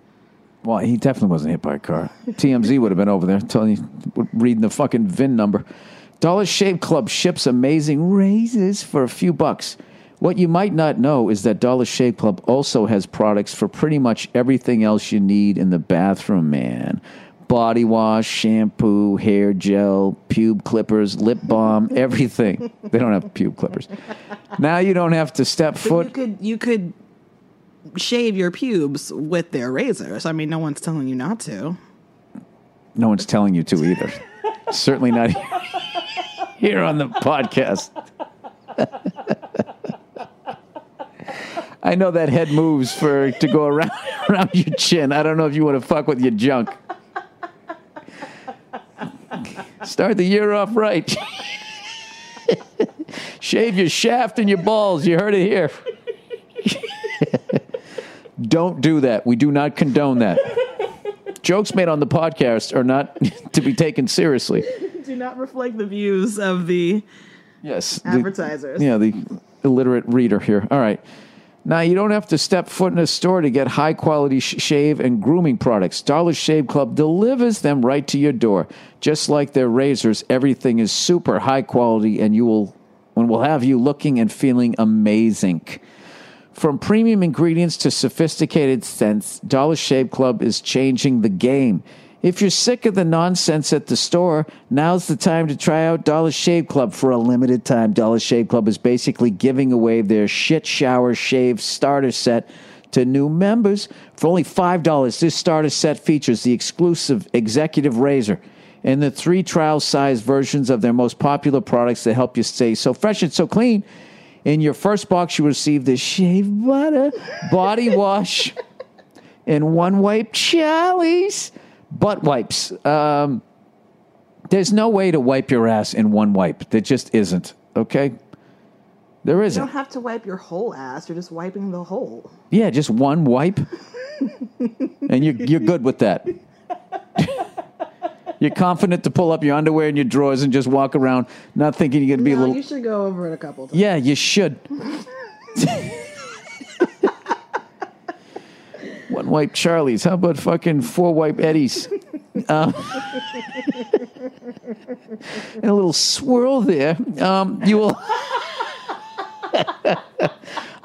Well, he definitely wasn't hit by a car. TMZ would have been over there telling you, reading the fucking VIN number. Dollar Shave Club ships amazing razors for a few bucks. What you might not know is that Dollar Shave Club also has products for pretty much everything else you need in the bathroom, man. Body wash, shampoo, hair gel, pube clippers, lip balm, everything. They don't have pube clippers. Now you don't have to step foot. You could shave your pubes with their razors. I mean, no one's telling you not to. No one's telling you to either. Certainly not here on the podcast. I know that head moves to go around your chin. I don't know if you want to fuck with your junk. Start the year off right. Shave your shaft and your balls. You heard it here. Don't do that. We do not condone that. Jokes made on the podcast are not to be taken seriously. Do not reflect the views of the advertisers. The illiterate reader here. All right. Now, you don't have to step foot in a store to get high-quality shave and grooming products. Dollar Shave Club delivers them right to your door. Just like their razors, everything is super high-quality, and we'll have you looking and feeling amazing. From premium ingredients to sophisticated scents, Dollar Shave Club is changing the game. If you're sick of the nonsense at the store, now's the time to try out Dollar Shave Club for a limited time. Dollar Shave Club is basically giving away their Shit Shower Shave starter set to new members. For only $5, this starter set features the exclusive executive razor and the 3 trial-size versions of their most popular products that help you stay so fresh and so clean. In your first box, you receive the shave butter, body wash, and one wipe Charlie's. Butt wipes. There's no way to wipe your ass in one wipe. There just isn't. Okay? There isn't. You don't have to wipe your whole ass. You're just wiping the whole. Yeah, just one wipe. And you're good with that. You're confident to pull up your underwear and your drawers and just walk around not thinking you're going to be a little... you should go over it a couple times. Yeah, you should. One wipe Charlie's. How about fucking 4 wipe Eddie's? And a little swirl there. You will.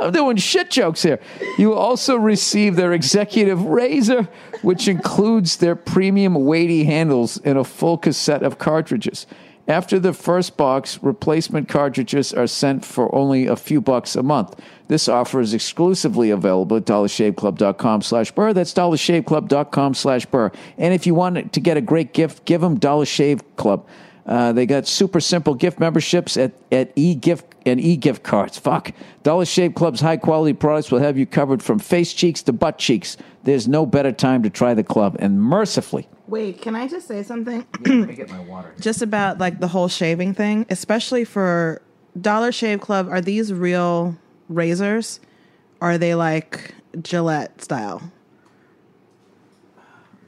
I'm doing shit jokes here. You will also receive their executive razor, which includes their premium weighty handles and a full cassette of cartridges. After the first box, replacement cartridges are sent for only a few bucks a month. This offer is exclusively available at dollarshaveclub.com/Burr. That's dollarshaveclub.com/Burr. And if you want to get a great gift, give them Dollar Shave Club. They got super simple gift memberships at e-gift cards. Fuck. Dollar Shave Club's high-quality products will have you covered from face cheeks to butt cheeks. There's no better time to try the club. And mercifully... Wait, can I just say something? Yeah, let me get my water. Just about like the whole shaving thing, especially for Dollar Shave Club. Are these real razors? Are they like Gillette style?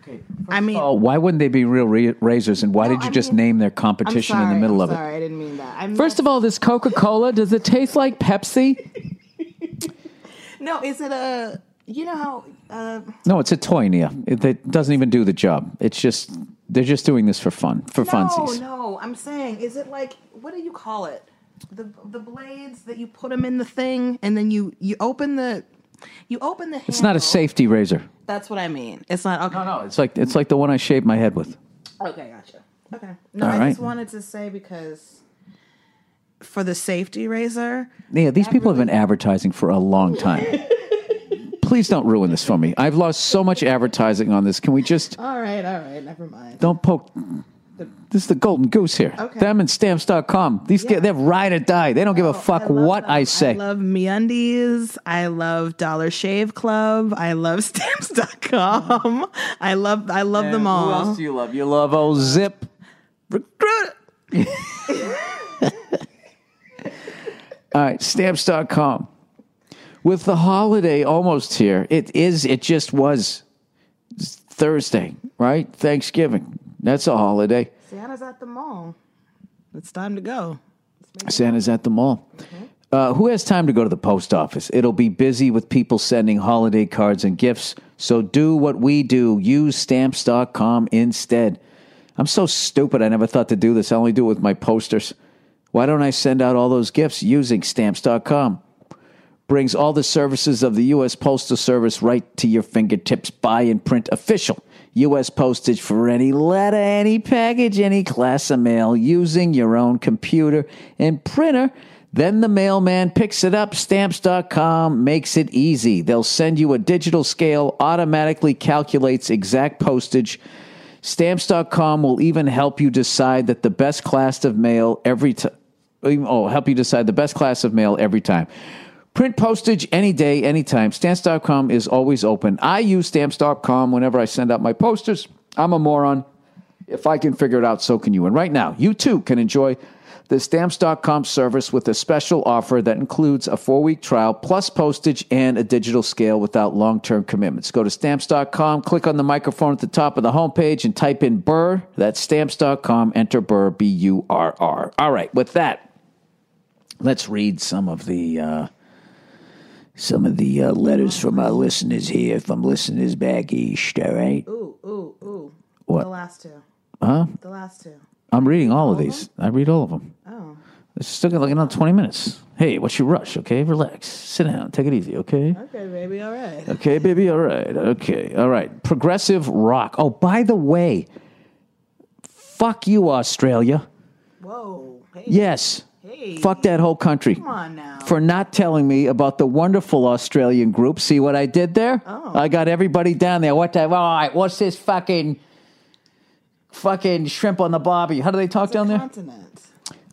Okay. I mean, why wouldn't they be real razors? And why did you name their competition in the middle of it? Sorry, I didn't mean that. First of all, this Coca-Cola, does it taste like Pepsi? No, is it a? You know how... No, it's a toy, Nia. It doesn't even do the job. It's just... They're just doing this for fun. For funsies. No. I'm saying, is it like... What do you call it? The blades that you put them in the thing, and then you open the... You open the handle. It's not a safety razor. That's what I mean. It's not... Okay. No. It's like the one I shaved my head with. Okay, gotcha. Okay. No, I just wanted to say because... For the safety razor... Nia, these people have been advertising for a long time. Please don't ruin this for me. I've lost so much advertising on this. Can we just... All right. Never mind. Don't poke... This is the golden goose here. Okay. Them and Stamps.com. They're ride or die. They don't give a fuck what them. I say. I love MeUndies. I love Dollar Shave Club. I love Stamps.com. I love them all. Who else do you love? You love old Zip. Recruit it. All right, Stamps.com. With the holiday almost here, it just was Thursday, right? Thanksgiving. That's a holiday. Santa's at the mall. It's time to go. Santa's at the mall. Mm-hmm. Who has time to go to the post office? It'll be busy with people sending holiday cards and gifts. So do what we do. Use Stamps.com instead. I'm so stupid. I never thought to do this. I only do it with my posters. Why don't I send out all those gifts using Stamps.com? Brings all the services of the U.S. Postal Service right to your fingertips. Buy and print official U.S. postage for any letter, any package, any class of mail using your own computer and printer. Then the mailman picks it up. Stamps.com makes it easy. They'll send you a digital scale, automatically calculates exact postage. Stamps.com will even help you decide that the best class of mail every time. Help you decide the best class of mail every time. Print postage any day, anytime. Stamps.com is always open. I use Stamps.com whenever I send out my posters. I'm a moron. If I can figure it out, so can you. And right now, you too can enjoy the Stamps.com service with a special offer that includes a 4-week trial, plus postage and a digital scale without long-term commitments. Go to Stamps.com, click on the microphone at the top of the homepage, and type in Burr. That's Stamps.com. Enter Burr, B-U-R-R. All right, with that, let's read some of the letters from our listeners here, from listeners back east, all right? Ooh. What? The last two. Huh? The last two. I'm reading all of these. I read all of them. Oh. It's still got like another 20 minutes. Hey, what's your rush? Okay, relax. Sit down. Take it easy, okay? Okay, baby, all right. Okay, baby, all right. Okay, all right. Progressive rock. Oh, by the way, fuck you, Australia. Whoa. Hey. Yes. Hey. Fuck that whole country. Come on now. For not telling me about the wonderful Australian group. See what I did there? Oh. I got everybody down there. What the, all right, what's this fucking shrimp on the barbie? How do they talk down there? It's a continent.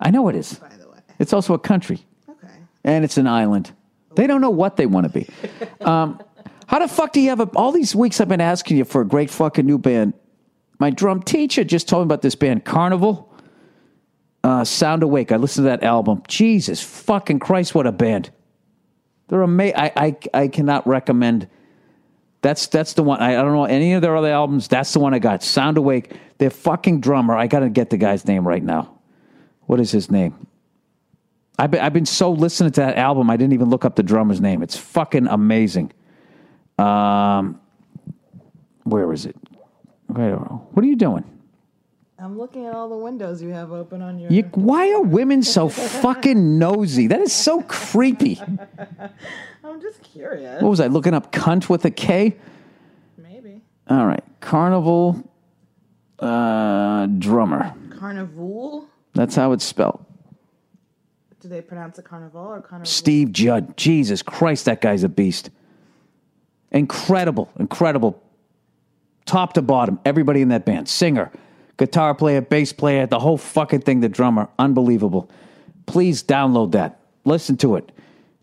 I know it is. By the way. It's also a country. And it's an island. They don't know what they want to be. How the fuck do you have a... All these weeks I've been asking you for a great fucking new band. My drum teacher just told me about this band, Carnival. Sound Awake. I listened to that album. Jesus fucking Christ, what a band. They're amazing. I cannot recommend... That's the one. I don't know any of their other albums. That's the one I got. Sound Awake. Their fucking drummer. I got to get the guy's name right now. What is his name? I've been so listening to that album, I didn't even look up the drummer's name. It's fucking amazing. Where is it? What are you doing? I'm looking at all the windows you have open on your... why are women so fucking nosy? That is so creepy. I'm just curious. What was I, looking up cunt with a K? Maybe. All right. Carnival drummer. Carnival? That's how it's spelled. Do they pronounce it Carnival or Carnival? Steve Judd. Jesus Christ, that guy's a beast. Incredible, incredible. Top to bottom, everybody in that band. Singer, guitar player, bass player, the whole fucking thing, the drummer. Unbelievable. Please download that. Listen to it.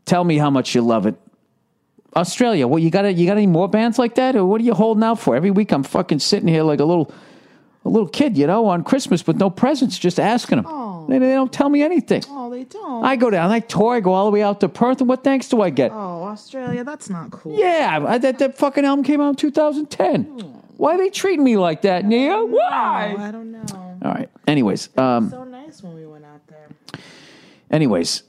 Tell me how much you love it. Australia, what you got any more bands like that? Or what are you holding out for? Every week I'm fucking sitting here like a little kid, you know, on Christmas with no presents, just asking them. Oh. They don't tell me anything. Oh, they don't. I go down, I tour, I go all the way out to Perth, and what thanks do I get? Oh, Australia, that's not cool. Yeah, that fucking album came out in 2010. Why are they treating me like that, Nia? Why? I don't know. All right, anyways. It was so nice when we went out there. Anyways,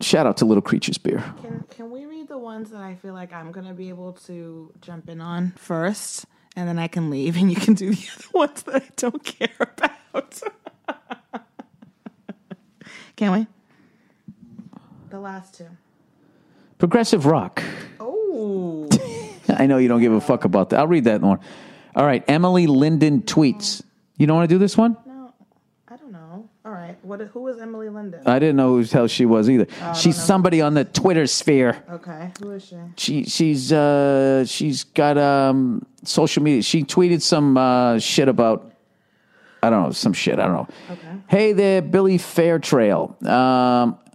shout out to Little Creatures Beer. Can we read the ones that I feel like I'm going to be able to jump in on first? And then I can leave, and you can do the other ones that I don't care about. Can we? The last two. Progressive rock. Oh. I know you don't give a fuck about that. I'll read that one. All right, Emily Linden tweets. You don't want to do this one? No, I don't know. All right, who is Emily Linden? I didn't know who the hell she was either. She's somebody on the Twitter sphere. Okay, who is she? She's got social media. She tweeted some shit about, I don't know, some shit. I don't know. Okay. Hey there, Billy Fairtrail.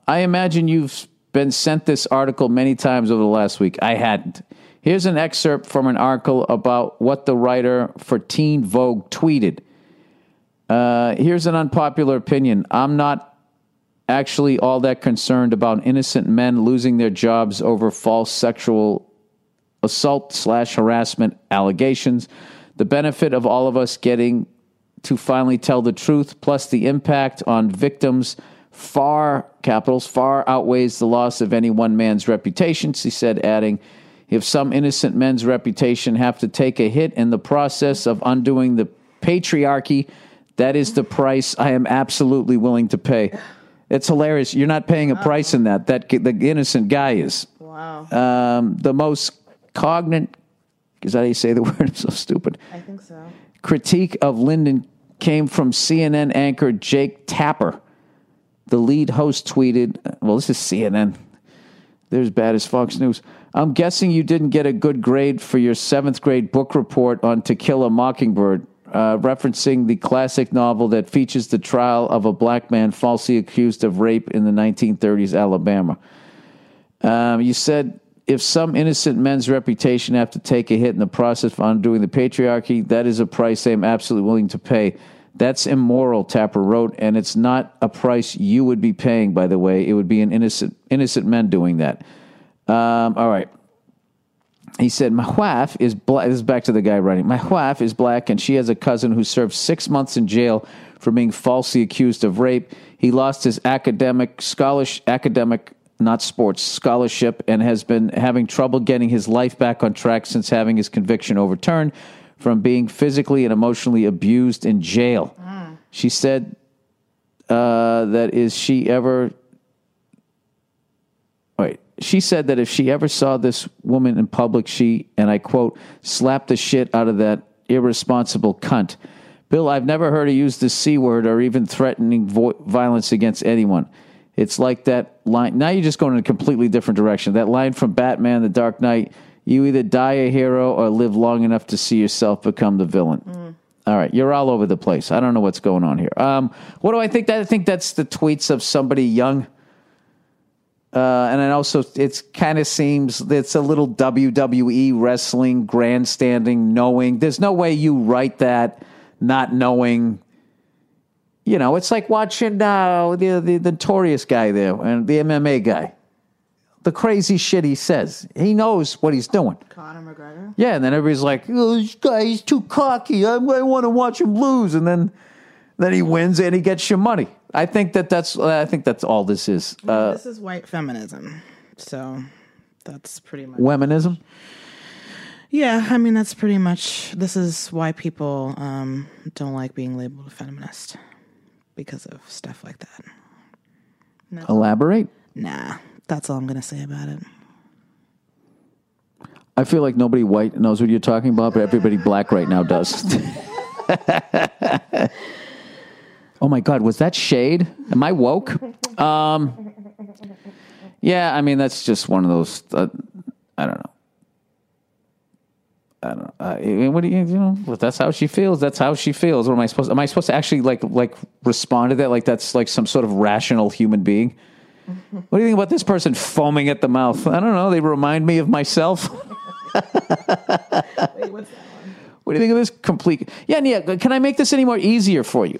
I imagine you've been sent this article many times over the last week. I hadn't. Here's an excerpt from an article about what the writer for Teen Vogue tweeted. Here's an unpopular opinion. I'm not actually all that concerned about innocent men losing their jobs over false sexual assault/harassment allegations. The benefit of all of us getting to finally tell the truth, plus the impact on victims, far outweighs the loss of any one man's reputation, she said, adding, if some innocent men's reputation have to take a hit in the process of undoing the patriarchy, that is the price I am absolutely willing to pay. It's hilarious. You're not paying a price in that. The innocent guy is. Wow. The most cognate, is that how you say the word? I'm so stupid. I think so. Critique of Linden came from CNN anchor Jake Tapper. The lead host tweeted, well, this is CNN. They're as bad as Fox News. I'm guessing you didn't get a good grade for your 7th grade book report on To Kill a Mockingbird. Referencing the classic novel that features the trial of a black man falsely accused of rape in the 1930s Alabama. You said, if some innocent men's reputation have to take a hit in the process of undoing the patriarchy, that is a price I am absolutely willing to pay. That's immoral, Tapper wrote, and it's not a price you would be paying, by the way. It would be an innocent men doing that. All right. He said, my wife is black. This is back to the guy writing. My wife is black, and she has a cousin who served 6 months in jail for being falsely accused of rape. He lost his academic scholarship, and has been having trouble getting his life back on track since having his conviction overturned from being physically and emotionally abused in jail. Mm. She said, that is she ever... She said that if she ever saw this woman in public, she, and I quote, slapped the shit out of that irresponsible cunt. Bill, I've never heard her use the C word or even threatening violence against anyone. It's like that line. Now you're just going in a completely different direction. That line from Batman, The Dark Knight, you either die a hero or live long enough to see yourself become the villain. Mm. All right, you're all over the place. I don't know what's going on here. What do I think? I think that's the tweets of somebody young. And then also, it kind of seems it's a little WWE wrestling, grandstanding, knowing. There's no way you write that not knowing. You know, it's like watching the notorious guy there and the MMA guy. The crazy shit he says. He knows what he's doing. Conor McGregor? Yeah, and then everybody's like, oh, this guy, he's too cocky. I want to watch him lose. And then he wins and he gets your money. I think that's all this is. Well, this is white feminism. So that's pretty much... Weminism? Yeah, I mean, that's pretty much... This is why people don't like being labeled a feminist. Because of stuff like that. No. Elaborate? Nah. That's all I'm going to say about it. I feel like nobody white knows what you're talking about, but everybody black right now does. Oh, my God. Was that shade? Am I woke? Yeah, I mean, that's just one of those. I don't know. I don't know. What do you know? Well, that's how she feels. That's how she feels. What am I supposed to? Am I supposed to actually like respond to that? Like that's like some sort of rational human being. What do you think about this person foaming at the mouth? I don't know. They remind me of myself. Wait, what's that one? What do you think of this complete? Yeah. Can I make this any more easier for you?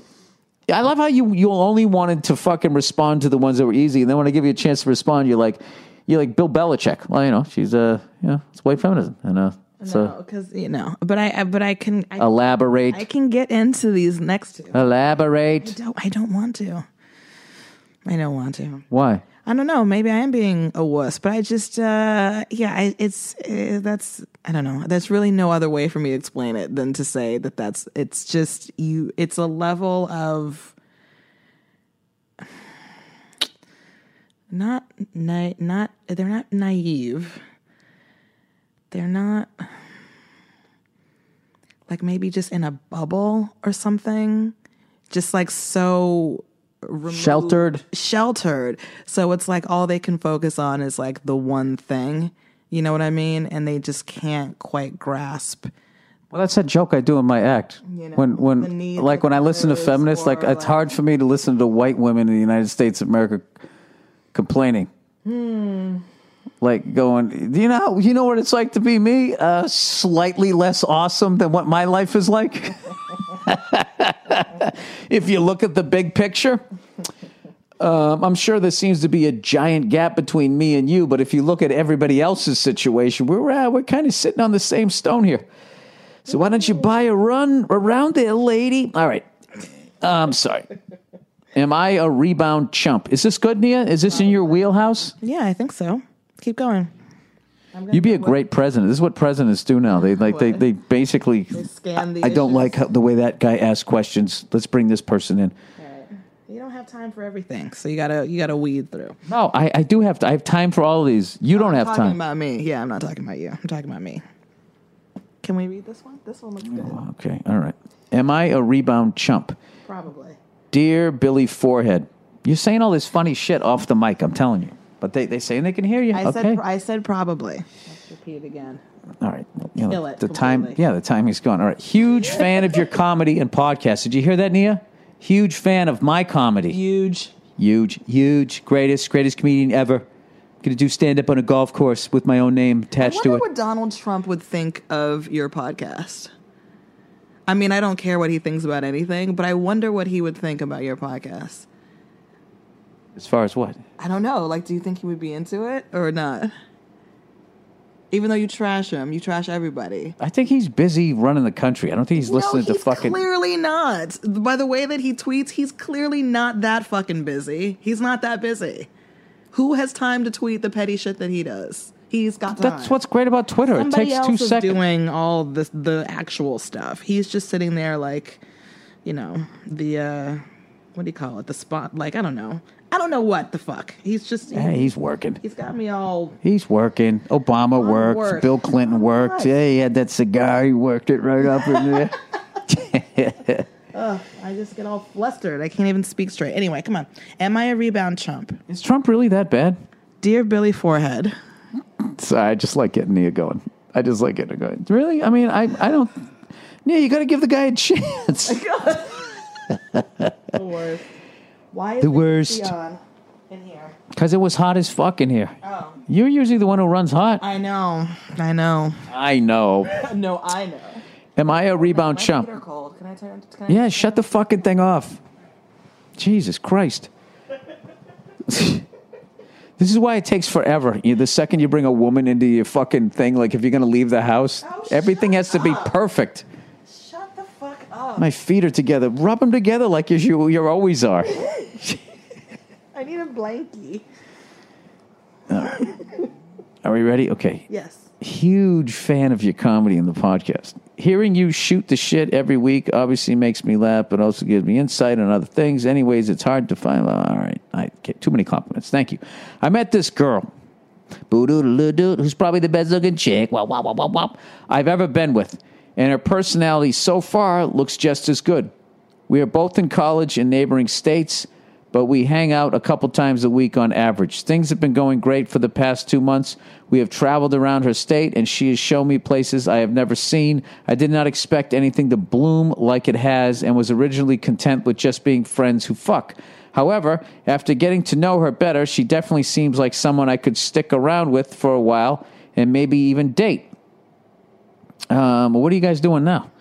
I love how you only wanted to fucking respond to the ones that were easy, and then when I give you a chance to respond, you're like Bill Belichick. Well, you know, she's it's white feminism, and no, because I can elaborate. I can get into these next two. Elaborate. I don't want to. Why? I don't know. Maybe I am being a wuss, but I just, I don't know. There's really no other way for me to explain it than to say that's, it's just you, it's a level of not, they're not naive. They're not like maybe just in a bubble or something, just like so... Removed, sheltered. So it's like all they can focus on is like the one thing, you know what I mean? And they just can't quite grasp. Well, that's a joke I do in my act. You know, when like when I listen to feminists, like it's hard for me to listen to white women in the United States of America complaining. Like going, you know what it's like to be me, slightly less awesome than what my life is like. If you look at the big picture, I'm sure there seems to be a giant gap between me and you. But if you look at everybody else's situation, we're kind of sitting on the same stone here. So why don't you buy a run around there, lady? All right. I'm sorry. Am I a rebound chump? Is this good, Nia? Is this in your wheelhouse? Yeah, I think so. Keep going. You'd be a great president. This is what presidents do now. They like they basically. They scan the I don't issues. Like how, the way that guy asks questions. Let's bring this person in. Right. You don't have time for everything, so you gotta weed through. No, I do have to. I have time for all of these. You don't have time. Talking about me? Yeah, I'm not talking about you. I'm talking about me. Can we read this one? This one looks good. Oh, okay, all right. Am I a rebound chump? Probably. Dear Billy Forehead, you're saying all this funny shit off the mic. I'm telling you. But they say they can hear you. I said probably. Let's repeat again. All right. You know, kill it. The time is gone. All right. Huge fan of your comedy and podcast. Did you hear that, Nia? Huge fan of my comedy. Huge. Greatest comedian ever. Going to do stand-up on a golf course with my own name attached to it. I wonder what Donald Trump would think of your podcast. I mean, I don't care what he thinks about anything, but I wonder what he would think about your podcast. As far as what? I don't know. Like, do you think he would be into it or not? Even though you trash him, you trash everybody. I think he's busy running the country. I don't think he's listening to fucking... No, he's clearly not. By the way that he tweets, he's clearly not that fucking busy. He's not that busy. Who has time to tweet the petty shit that he does? He's got time. That's what's great about Twitter. Somebody it takes 2 seconds. Somebody else is doing all the actual stuff. He's just sitting there like, you know, the... what do you call it? The spot, like, I don't know what the fuck. He's just, he's working. He's got me all. He's working. Obama worked. Bill Clinton worked. Right. Yeah, he had that cigar. He worked it right up in there. I just get all flustered. I can't even speak straight. Anyway, come on. Am I a rebound chump? Is Trump really that bad? Dear Billy Forehead. Sorry, I just like getting you going. Really? I mean, I don't. Yeah, you got to give the guy a chance. The worst. Why is the worst on in here? Because it was hot as fuck in here. Oh. You're usually the one who runs hot. I know. No, I know. Am I a rebound chump? My feet are cold. Can I yeah, shut the fucking thing off. Jesus Christ. This is why it takes forever. The second you bring a woman into your fucking thing, like if you're going to leave the house, everything has to be perfect. Shut the fuck up. My feet are together. Rub them together like you always are. I need a blankie. Are we ready? Okay. Yes. Huge fan of your comedy in the podcast. Hearing you shoot the shit every week obviously makes me laugh, but also gives me insight on other things. Anyways, it's hard to find. All right. I get too many compliments. Thank you. I met this girl, who's probably the best looking chick I've ever been with, and her personality so far looks just as good. We are both in college in neighboring states, but we hang out a couple times a week on average. Things have been going great for the past 2 months. We have traveled around her state, and she has shown me places I have never seen. I did not expect anything to bloom like it has, and was originally content with just being friends who fuck. However, after getting to know her better, she definitely seems like someone I could stick around with for a while and maybe even date. What are you guys doing now?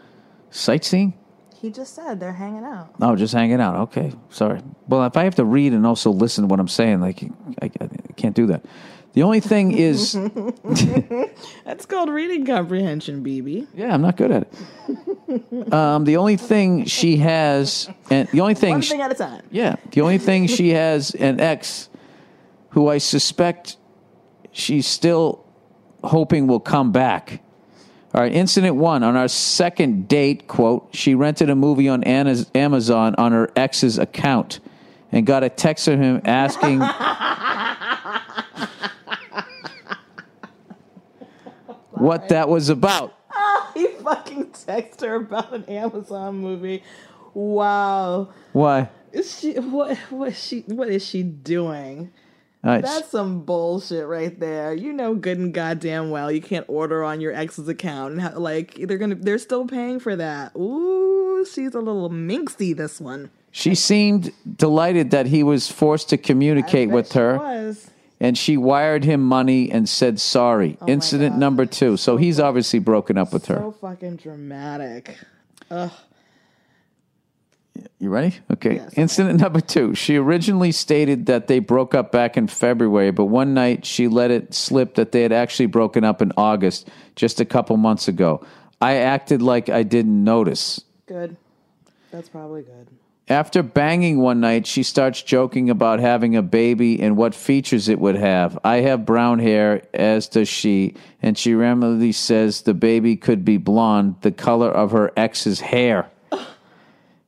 Sightseeing? He just said they're hanging out. Oh, just hanging out. Okay, sorry. Well, if I have to read and also listen to what I'm saying, like, I can't do that. The only thing is... That's called reading comprehension, BB. Yeah, I'm not good at it. The only thing she has... and the only thing one thing at a time. Yeah. The only thing she has an ex who I suspect she's still hoping will come back. All right, incident one. On our second date, quote, she rented a movie on Amazon on her ex's account and got a text from him asking... what that was about. Oh, he fucking texted her about an Amazon movie. Wow. Why? What is she doing? Right. That's some bullshit right there. You know good and goddamn well you can't order on your ex's account. Like they're still paying for that. Ooh, she's a little minxy, this one. She seemed delighted that he was forced to communicate with her. And she wired him money and said sorry. Oh, incident number two. So he's obviously broken up with her. So fucking dramatic. Ugh. You ready? Okay. Yes. Incident number two. She originally stated that they broke up back in February, but one night she let it slip that they had actually broken up in August, just a couple months ago. I acted like I didn't notice. Good. That's probably good. After banging one night, she starts joking about having a baby and what features it would have. I have brown hair, as does she, and she randomly says the baby could be blonde, the color of her ex's hair.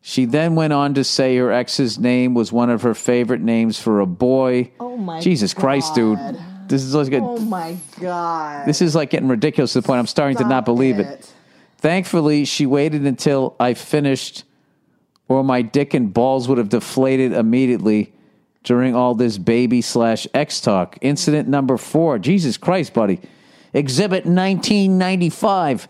She then went on to say her ex's name was one of her favorite names for a boy. Oh, my Jesus God. Christ, dude. This is like oh, my God. This is like getting ridiculous to the point I'm starting to not believe it. Thankfully, she waited until I finished or my dick and balls would have deflated immediately during all this baby/ex talk. Incident number four. Jesus Christ, buddy. Exhibit 1995.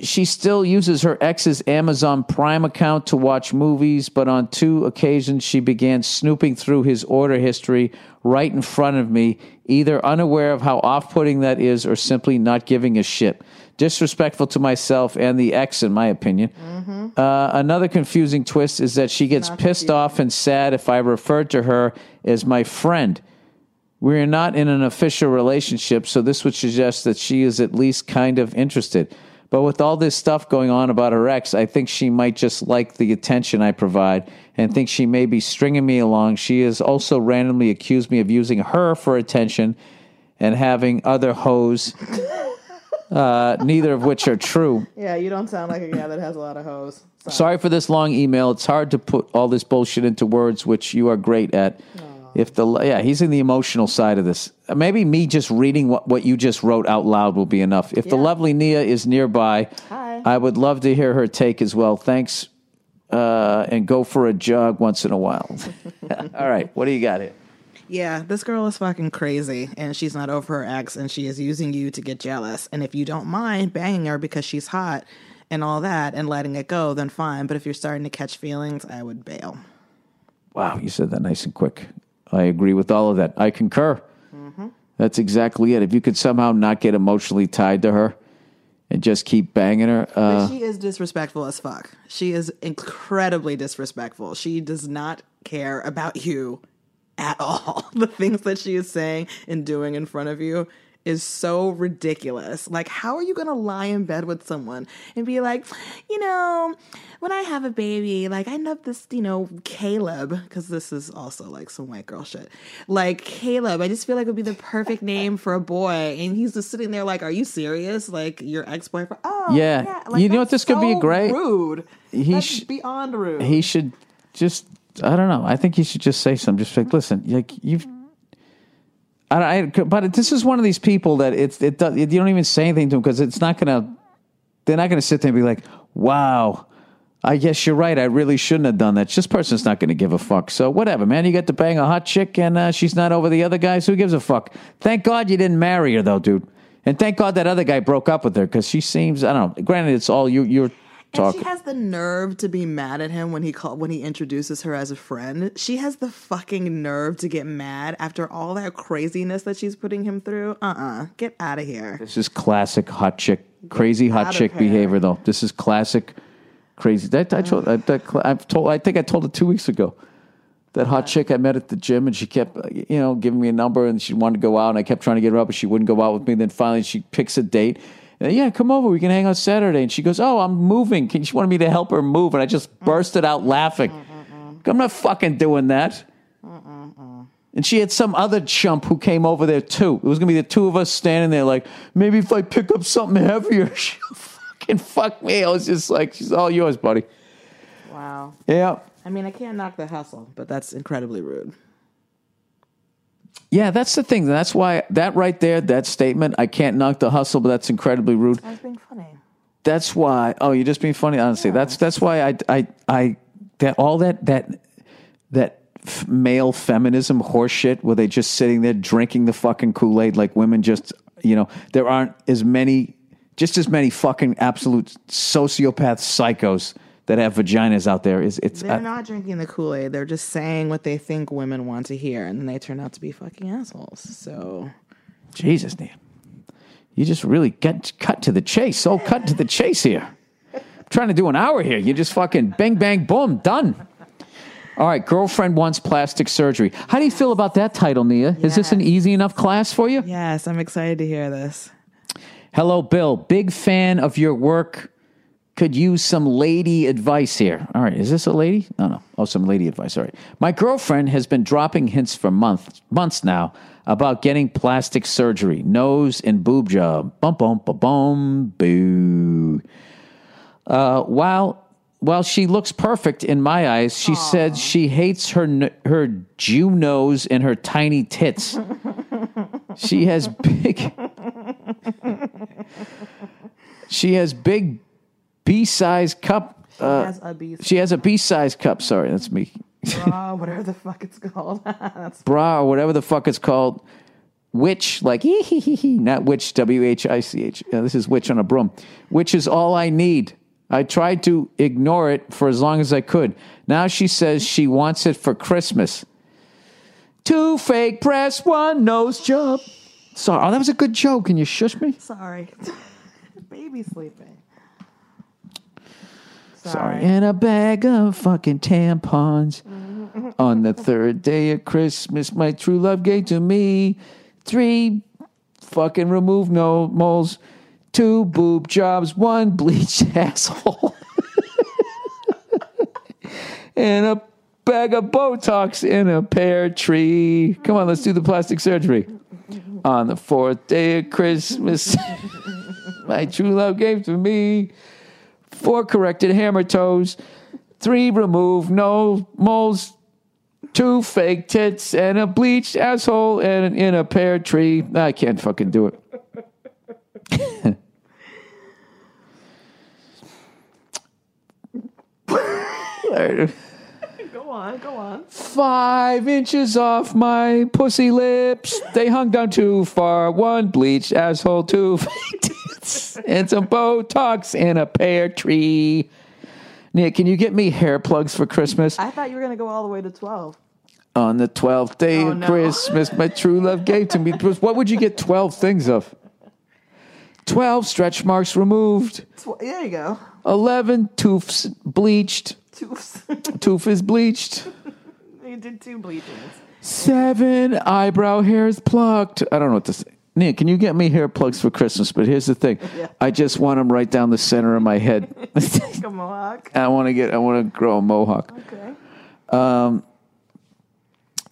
She still uses her ex's Amazon Prime account to watch movies, but on two occasions she began snooping through his order history right in front of me, either unaware of how off-putting that is or simply not giving a shit. Disrespectful to myself and the ex, in my opinion. Mm-hmm. Another confusing twist is that she gets pissed off and sad if I refer to her as my friend. We are not in an official relationship, so this would suggest that she is at least kind of interested. But with all this stuff going on about her ex, I think she might just like the attention I provide and think she may be stringing me along. She has also randomly accused me of using her for attention and having other hoes Neither of which are true. Yeah, you don't sound like a guy that has a lot of hoes. Sorry for this long email. It's hard to put all this bullshit into words, which you are great at. Aww. Yeah, he's in the emotional side of this. Maybe me just reading what you just wrote out loud will be enough. If the lovely Nia is nearby, hi. I would love to hear her take as well. Thanks, and go for a jog once in a while. All right, what do you got here? Yeah, this girl is fucking crazy, and she's not over her ex, and she is using you to get jealous. And if you don't mind banging her because she's hot and all that and letting it go, then fine. But if you're starting to catch feelings, I would bail. Wow, you said that nice and quick. I agree with all of that. I concur. Mm-hmm. That's exactly it. If you could somehow not get emotionally tied to her and just keep banging her. But she is disrespectful as fuck. She is incredibly disrespectful. She does not care about you at all. The things that she is saying and doing in front of you is so ridiculous. Like, how are you going to lie in bed with someone and be like, you know, when I have a baby, like, I love this, you know, Caleb, because this is also like some white girl shit. Like, Caleb, I just feel like it would be the perfect name for a boy. And he's just sitting there like, are you serious? Like, your ex-boyfriend? Oh, yeah. Like, you know what? This could be great. Rude. That's beyond rude. He should just... I don't know. I think you should just say something. Just like, listen, like you've. But this is one of these people that you don't even say anything to them because it's not gonna. They're not gonna sit there and be like, "Wow, I guess you're right. I really shouldn't have done that." This person's not gonna give a fuck. So whatever, man. You got to bang a hot chick and she's not over the other guys. Who gives a fuck? Thank God you didn't marry her though, dude. And thank God that other guy broke up with her because she seems. I don't know. Granted, it's all you. You're. And she has the nerve to be mad at him when he introduces her as a friend. She has the fucking nerve to get mad after all that craziness that she's putting him through. Get out of here. This is classic hot chick, crazy hot chick behavior, though. This is classic crazy. I think I told it 2 weeks ago. That hot chick I met at the gym, and she kept, you know, giving me a number, and she wanted to go out, and I kept trying to get her up, but she wouldn't go out with me. Then finally, she picks a date. Yeah, come over. We can hang out Saturday. And she goes, oh, I'm moving. She wanted me to help her move. And I just bursted out laughing. I'm not fucking doing that. And she had some other chump who came over there, too. It was going to be the two of us standing there like, maybe if I pick up something heavier, she'll fucking fuck me. I was just like, she's all yours, buddy. Wow. Yeah. I mean, I can't knock the hustle, but that's incredibly rude. Yeah, that's the thing. That's why that right there, that statement, I can't knock the hustle, but that's incredibly rude. I was being funny. That's why. Oh, you're just being funny. Honestly, yeah. That's why I that all that male feminism horseshit where they just sitting there drinking the fucking Kool-Aid like women just, you know, there aren't just as many fucking absolute sociopath psychos that have vaginas out there. They're not drinking the Kool-Aid. They're just saying what they think women want to hear, and then they turn out to be fucking assholes. So, Jesus, Dan, you just really cut to the chase. Oh, cut to the chase here. I'm trying to do an hour here. You just fucking bang, bang, boom, done. All right, girlfriend wants plastic surgery. How do you feel about that title, Nia? Yes. Is this an easy enough class for you? Yes, I'm excited to hear this. Hello, Bill. Big fan of your work. Could use some lady advice here. All right, is this a lady? No. Oh, some lady advice. All right. My girlfriend has been dropping hints for months now about getting plastic surgery, nose and boob job. Bum, bum, ba, bum, boo. While she looks perfect in my eyes, she said she hates her Jew nose and her tiny tits. She has big B-sized cup. She has a B-sized cup. Sorry, that's me. Bra, whatever the fuck it's called. Bra, or whatever the fuck it's called. Which, like, not which, W-H-I-C-H. This is which on a broom. Which is all I need. I tried to ignore it for as long as I could. Now she says she wants it for Christmas. Two fake press, one nose job. Sorry. Oh, that was a good joke. Can you shush me? Sorry. Baby's sleeping. Sorry. And a bag of fucking tampons. On the third day of Christmas, my true love gave to me 3 fucking remove moles, 2 boob jobs, 1 bleached asshole, and a bag of Botox in a pear tree. Come on, let's do the plastic surgery. On the 4th day of Christmas. my true love gave to me. 4 corrected hammer toes. 3 removed no moles. 2 fake tits and a bleached asshole and in a pear tree. I can't fucking do it. Go on. 5 inches off my pussy lips. They hung down too far. 1 bleached asshole, 2 fake tits, and some Botox in a pear tree. Nia, can you get me hair plugs for Christmas? I thought you were going to go all the way to 12. On the 12th day of Christmas, my true love gave to me. What would you get 12 things of? 12 stretch marks removed. There you go. 11 toofs bleached. Toof is bleached. You did 2 bleachings. 7 eyebrow hairs plucked. I don't know what to say. Nia, can you get me hair plugs for Christmas? But here's the thing. Yeah. I just want them right down the center of my head. Like a mohawk? I want to grow a mohawk. Okay.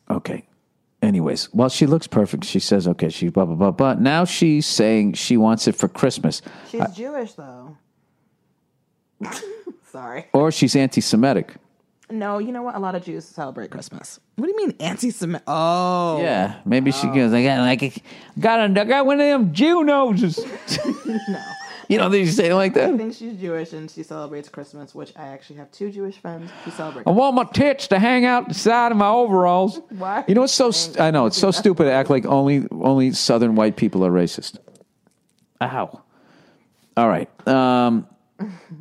Okay. Anyways, well, she looks perfect. She says, okay, she blah, blah, blah, blah. Now she's saying she wants it for Christmas. She's Jewish, though. Sorry. Or she's anti-Semitic. No, you know what? A lot of Jews celebrate Christmas. What do you mean anti-Semitic? Oh. Yeah. Maybe she goes, I got one of them Jew noses. No. You don't think she's saying it like that? I think she's Jewish and she celebrates Christmas, which I actually have 2 Jewish friends who celebrate Christmas. I want my tits to hang out the side of my overalls. Why? You know what's so... I know, it's so stupid to act like only Southern white people are racist. Ow. All right.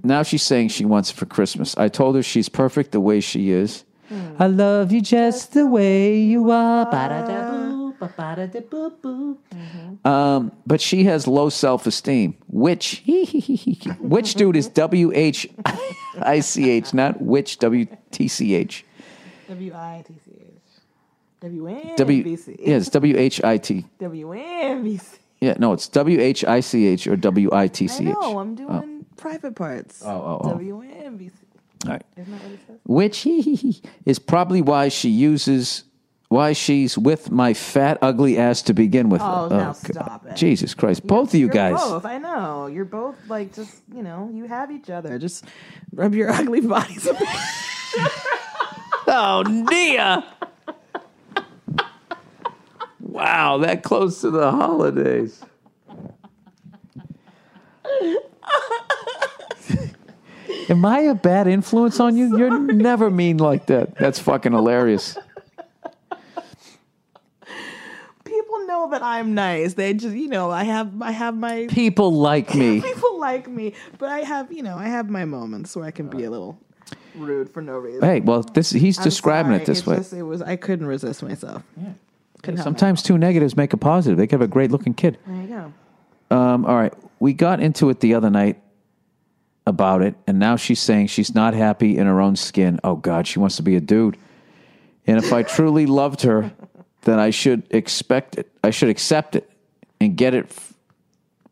Now she's saying she wants it for Christmas. I told her she's perfect the way she is. I love you just the way you are. But she has low self-esteem, which which dude is W-H-I-C-H, not which W-T-C-H. W-I-T-C-H. W-N-B-C. Yeah, it's W-H-I-T. W-N-B-C. Yeah, no, it's W-H-I-C-H or W-I-T-C-H. No, I'm doing... Oh. Private parts. Oh. WNBC. All right. Isn't that what it says? Which is probably why she's with my fat, ugly ass to begin with. Oh, now stop it. Jesus Christ. Both of you guys. Both, I know. You're both like just, you know, you have each other. Just rub your ugly bodies up. Oh, Nia. Wow, that close to the holidays. Am I a bad influence on you? Sorry. You're never mean like that. That's fucking hilarious. People know that I'm nice. They just, you know, I have my... People like me. People like me. But I have, you know, I have my moments where I can be a little rude for no reason. Hey, well, he's describing it this way. Just, I couldn't resist myself. Yeah. Sometimes 2 negatives make a positive. They could have a great-looking kid. There you go. All right. We got into it the other night about it, and now she's saying she's not happy in her own skin. Oh, God, she wants to be a dude. And if I truly loved her, then I should expect it. I should accept it and get it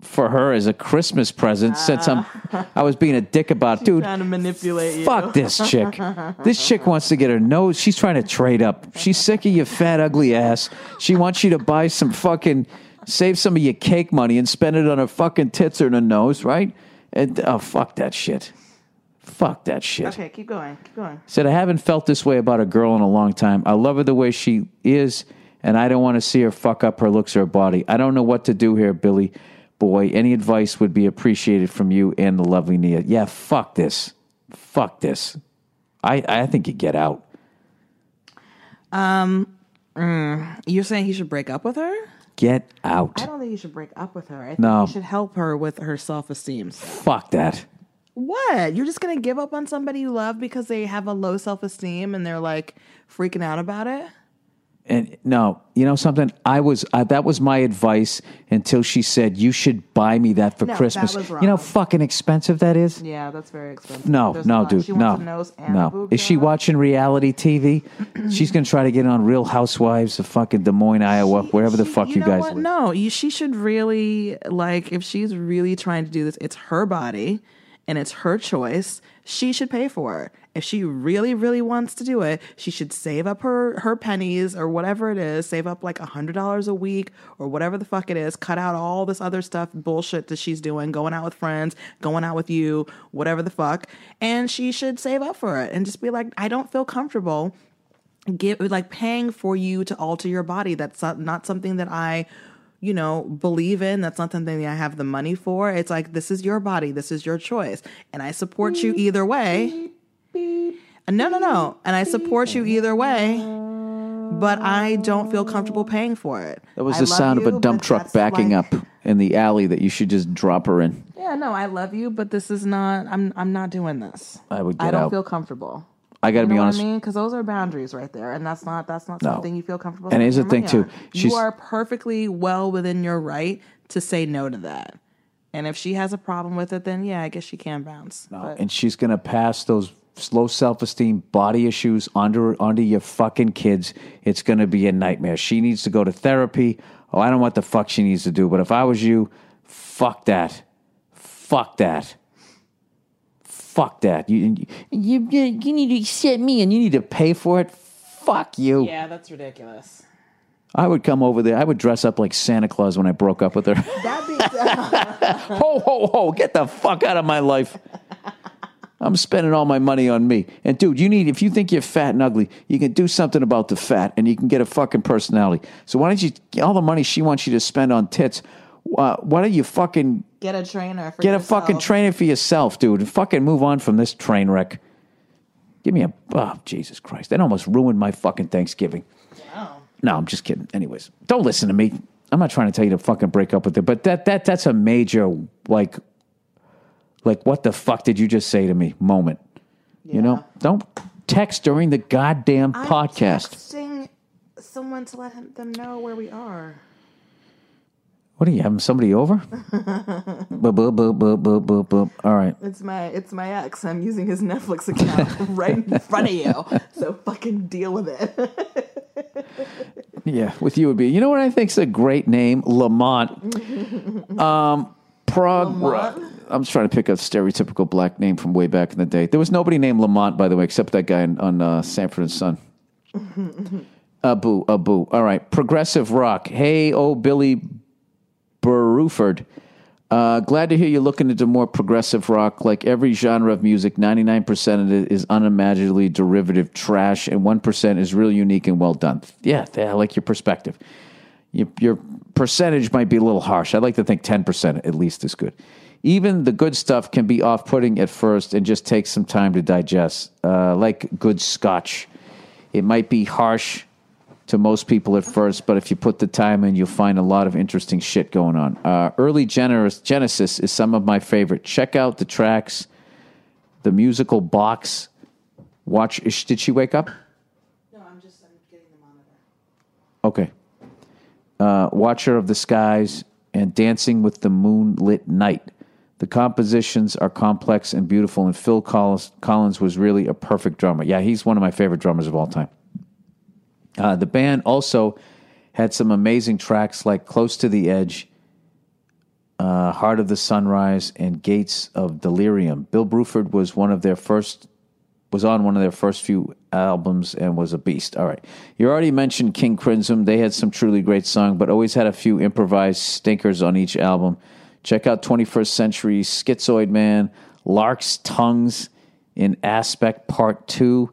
for her as a Christmas present since I was being a dick about it. Dude, trying to manipulate fuck you. This chick. This chick wants to get her nose. She's trying to trade up. She's sick of your fat, ugly ass. She wants you to buy some fucking... Save some of your cake money and spend it on her fucking tits or her nose, right? And fuck that shit. Fuck that shit. Okay, keep going. Keep going. Said, I haven't felt this way about a girl in a long time. I love her the way she is, and I don't want to see her fuck up her looks or her body. I don't know what to do here, Billy boy. Any advice would be appreciated from you and the lovely Nia. Yeah, fuck this. Fuck this. I think you get out. You're saying he should break up with her? Get out. I don't think you should break up with her. I think you should help her with her self-esteem. Fuck that. What? You're just going to give up on somebody you love because they have a low self-esteem and they're like freaking out about it? And no, you know something? That was my advice until she said, you should buy me that for Christmas. That was wrong. You know how fucking expensive that is? Yeah, that's very expensive. No, dude. She wants a nose and a boob. Is she watching reality TV? She's going to try to get on Real Housewives of fucking Des Moines, Iowa, wherever the fuck you guys live. No, she should really, like, if she's really trying to do this, it's her body. and it's her choice, she should pay for it. If she really, really wants to do it, she should save up her pennies or whatever it is, save up like $100 a week or whatever the fuck it is, cut out all this other stuff, bullshit that she's doing, going out with friends, going out with you, whatever the fuck. And she should save up for it and just be like, I don't feel comfortable paying for you to alter your body. That's not something that I believe in. That's not something that I have the money for. It's like, this is your body. This is your choice. And I support you either way. No. And I support you either way, but I don't feel comfortable paying for it. That was the sound of a dump truck backing up in the alley that you should just drop her in. Yeah, no, I love you, but this is not, I'm not doing this. I would get out. I don't feel comfortable. I got to be honest. What I mean? Because those are boundaries right there, and that's not something you feel comfortable. And here's the thing too: you are perfectly well within your right to say no to that. And if she has a problem with it, then yeah, I guess she can bounce. No, but. And she's gonna pass those low self-esteem body issues onto your fucking kids. It's gonna be a nightmare. She needs to go to therapy. Oh, I don't know what the fuck she needs to do. But if I was you, fuck that. Fuck that. You need to accept me and you need to pay for it. Fuck you. Yeah, that's ridiculous. I would come over there. I would dress up like Santa Claus when I broke up with her. That'd be... Ho, ho, ho. Get the fuck out of my life. I'm spending all my money on me. And dude, if you think you're fat and ugly, you can do something about the fat and you can get a fucking personality. So why don't you, all the money she wants you to spend on tits, why don't you fucking... Get a fucking trainer for yourself, dude. And fucking move on from this train wreck. Give me oh, Jesus Christ. That almost ruined my fucking Thanksgiving. Wow. No, I'm just kidding. Anyways, don't listen to me. I'm not trying to tell you to fucking break up with it. But that's a major, like what the fuck did you just say to me moment. Yeah. You know? Don't text during the goddamn podcast. I'm texting someone to let them know where we are. What are you having somebody over? Boop, boop, boop, boop, boop, boop, boop. All right. It's my ex. I'm using his Netflix account right in front of you. So fucking deal with it. Yeah, with you would be. You know what I think's a great name? Lamont. Lamont? I'm just trying to pick a stereotypical black name from way back in the day. There was nobody named Lamont, by the way, except that guy on Sanford and Son. Abu. All right. Progressive rock. Hey, oh, Billy Bruford. Glad to hear you're looking into more progressive rock. Like every genre of music, 99% of it is unimaginably derivative trash, and 1% is real unique and well done. Yeah, I like your perspective. Your percentage might be a little harsh. I'd like to think 10% at least is good. Even the good stuff can be off-putting at first and just takes some time to digest. Like good scotch. It might be harsh to most people at first, but if you put the time in, you'll find a lot of interesting shit going on. Early Genesis is some of my favorite. Check out the tracks, the musical box. Watch. Did she wake up? No, I'm getting the monitor. Okay. Watcher of the Skies and Dancing with the Moonlit Night. The compositions are complex and beautiful, and Phil Collins was really a perfect drummer. Yeah, he's one of my favorite drummers of all time. The band also had some amazing tracks like Close to the Edge, Heart of the Sunrise, and Gates of Delirium. Bill Bruford was on one of their first few albums and was a beast. All right. You already mentioned King Crimson. They had some truly great songs, but always had a few improvised stinkers on each album. Check out 21st Century Schizoid Man, Lark's Tongues in Aspic Part 2,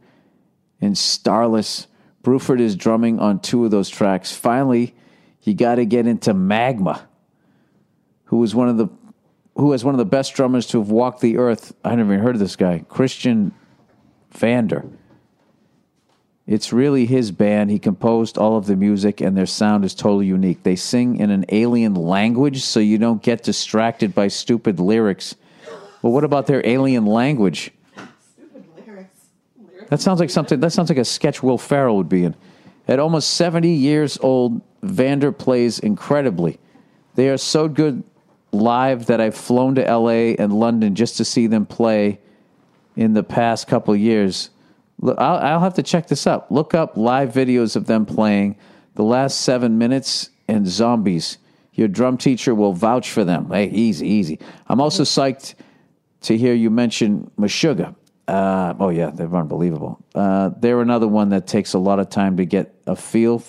and Starless. Bruford is drumming on two of those tracks. Finally, you got to get into Magma, who is one of the best drummers to have walked the earth. I never even heard of this guy, Christian Vander. It's really his band. He composed all of the music, and their sound is totally unique. They sing in an alien language, so you don't get distracted by stupid lyrics. But what about their alien language? That sounds like a sketch Will Ferrell would be in. At almost 70 years old, Vander plays incredibly. They are so good live that I've flown to L.A. and London just to see them play in the past couple years. I'll have to check this up. Look up live videos of them playing the last 7 minutes and zombies. Your drum teacher will vouch for them. Hey, easy, easy. I'm also psyched to hear you mention Meshuggah. Oh, yeah, they're unbelievable. They're another one that takes a lot of time to get a feel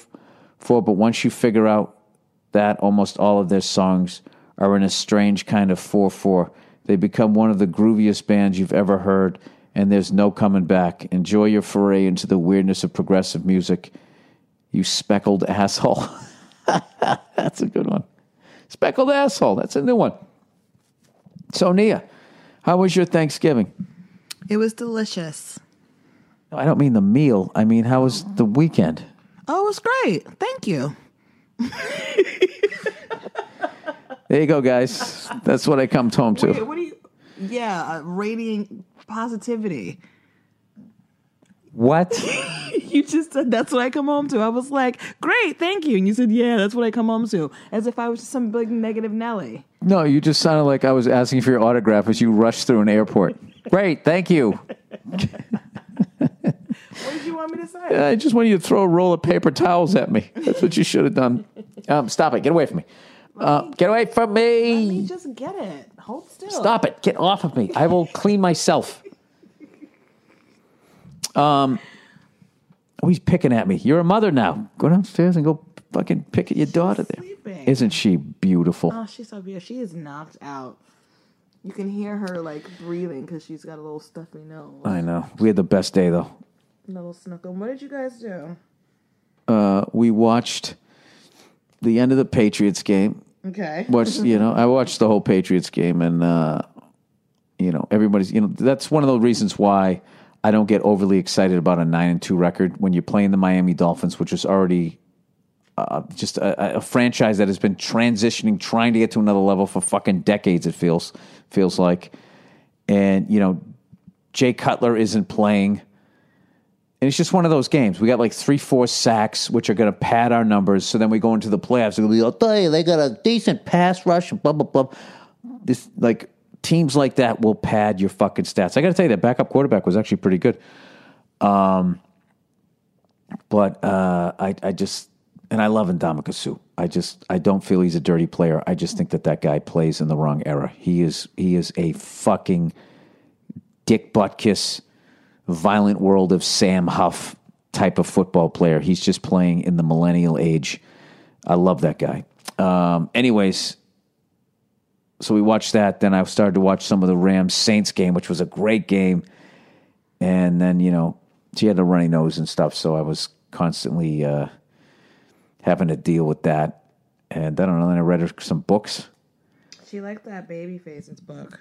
for, but once you figure out that almost all of their songs are in a strange kind of 4-4, they become one of the grooviest bands you've ever heard, and there's no coming back. Enjoy your foray into the weirdness of progressive music, you speckled asshole. That's a good one. Speckled asshole. That's a new one. So, Nia, how was your Thanksgiving? It was delicious. No, I don't mean the meal. I mean, how was the weekend? Oh, it was great. Thank you. There you go, guys. That's what I come home to. Wait, what do you... Yeah, radiant positivity. What? You just said, that's what I come home to. I was like, great, thank you. And you said, yeah, that's what I come home to. As if I was just some big negative Nelly. No, you just sounded like I was asking for your autograph as you rushed through an airport. Great, thank you. What did you want me to say? I just wanted you to throw a roll of paper towels at me. That's what you should have done. Stop it. Get away from me. Get away from me. Let me just get it. Hold still. Stop it. Get off of me. I will clean myself. Oh, he's picking at me. You're a mother now. Go downstairs and go fucking pick at your daughter there. Sleeping. Isn't she beautiful? Oh, she's so beautiful. She is knocked out. You can hear her like breathing because she's got a little stuffy nose. I know. We had the best day though. Little snuckle. What did you guys do? We watched the end of the Patriots game. Okay. I watched the whole Patriots game, and everybody's. That's one of the reasons why I don't get overly excited about a 9-2 record when you're playing the Miami Dolphins, which is already just a franchise that has been transitioning, trying to get to another level for fucking decades. It feels like, and Jay Cutler isn't playing. And it's just one of those games. We got like 3-4 sacks, which are going to pad our numbers. So then we go into the playoffs. And I'll tell you, they got a decent pass rush and blah, blah, blah. This, like, teams like that will pad your fucking stats. I got to tell you, that backup quarterback was actually pretty good. But I love Ndamukong Suh. I don't feel he's a dirty player. I just think that guy plays in the wrong era. He is a fucking dick butt kiss. Violent world of Sam Huff type of football player. He's just playing in the millennial age. I love that guy. Anyways, so we watched that. Then I started to watch some of the Rams-Saints game, which was a great game. And then, she had a runny nose and stuff, so I was constantly having to deal with that. And I don't know, then I read her some books. She liked that Babyface's book.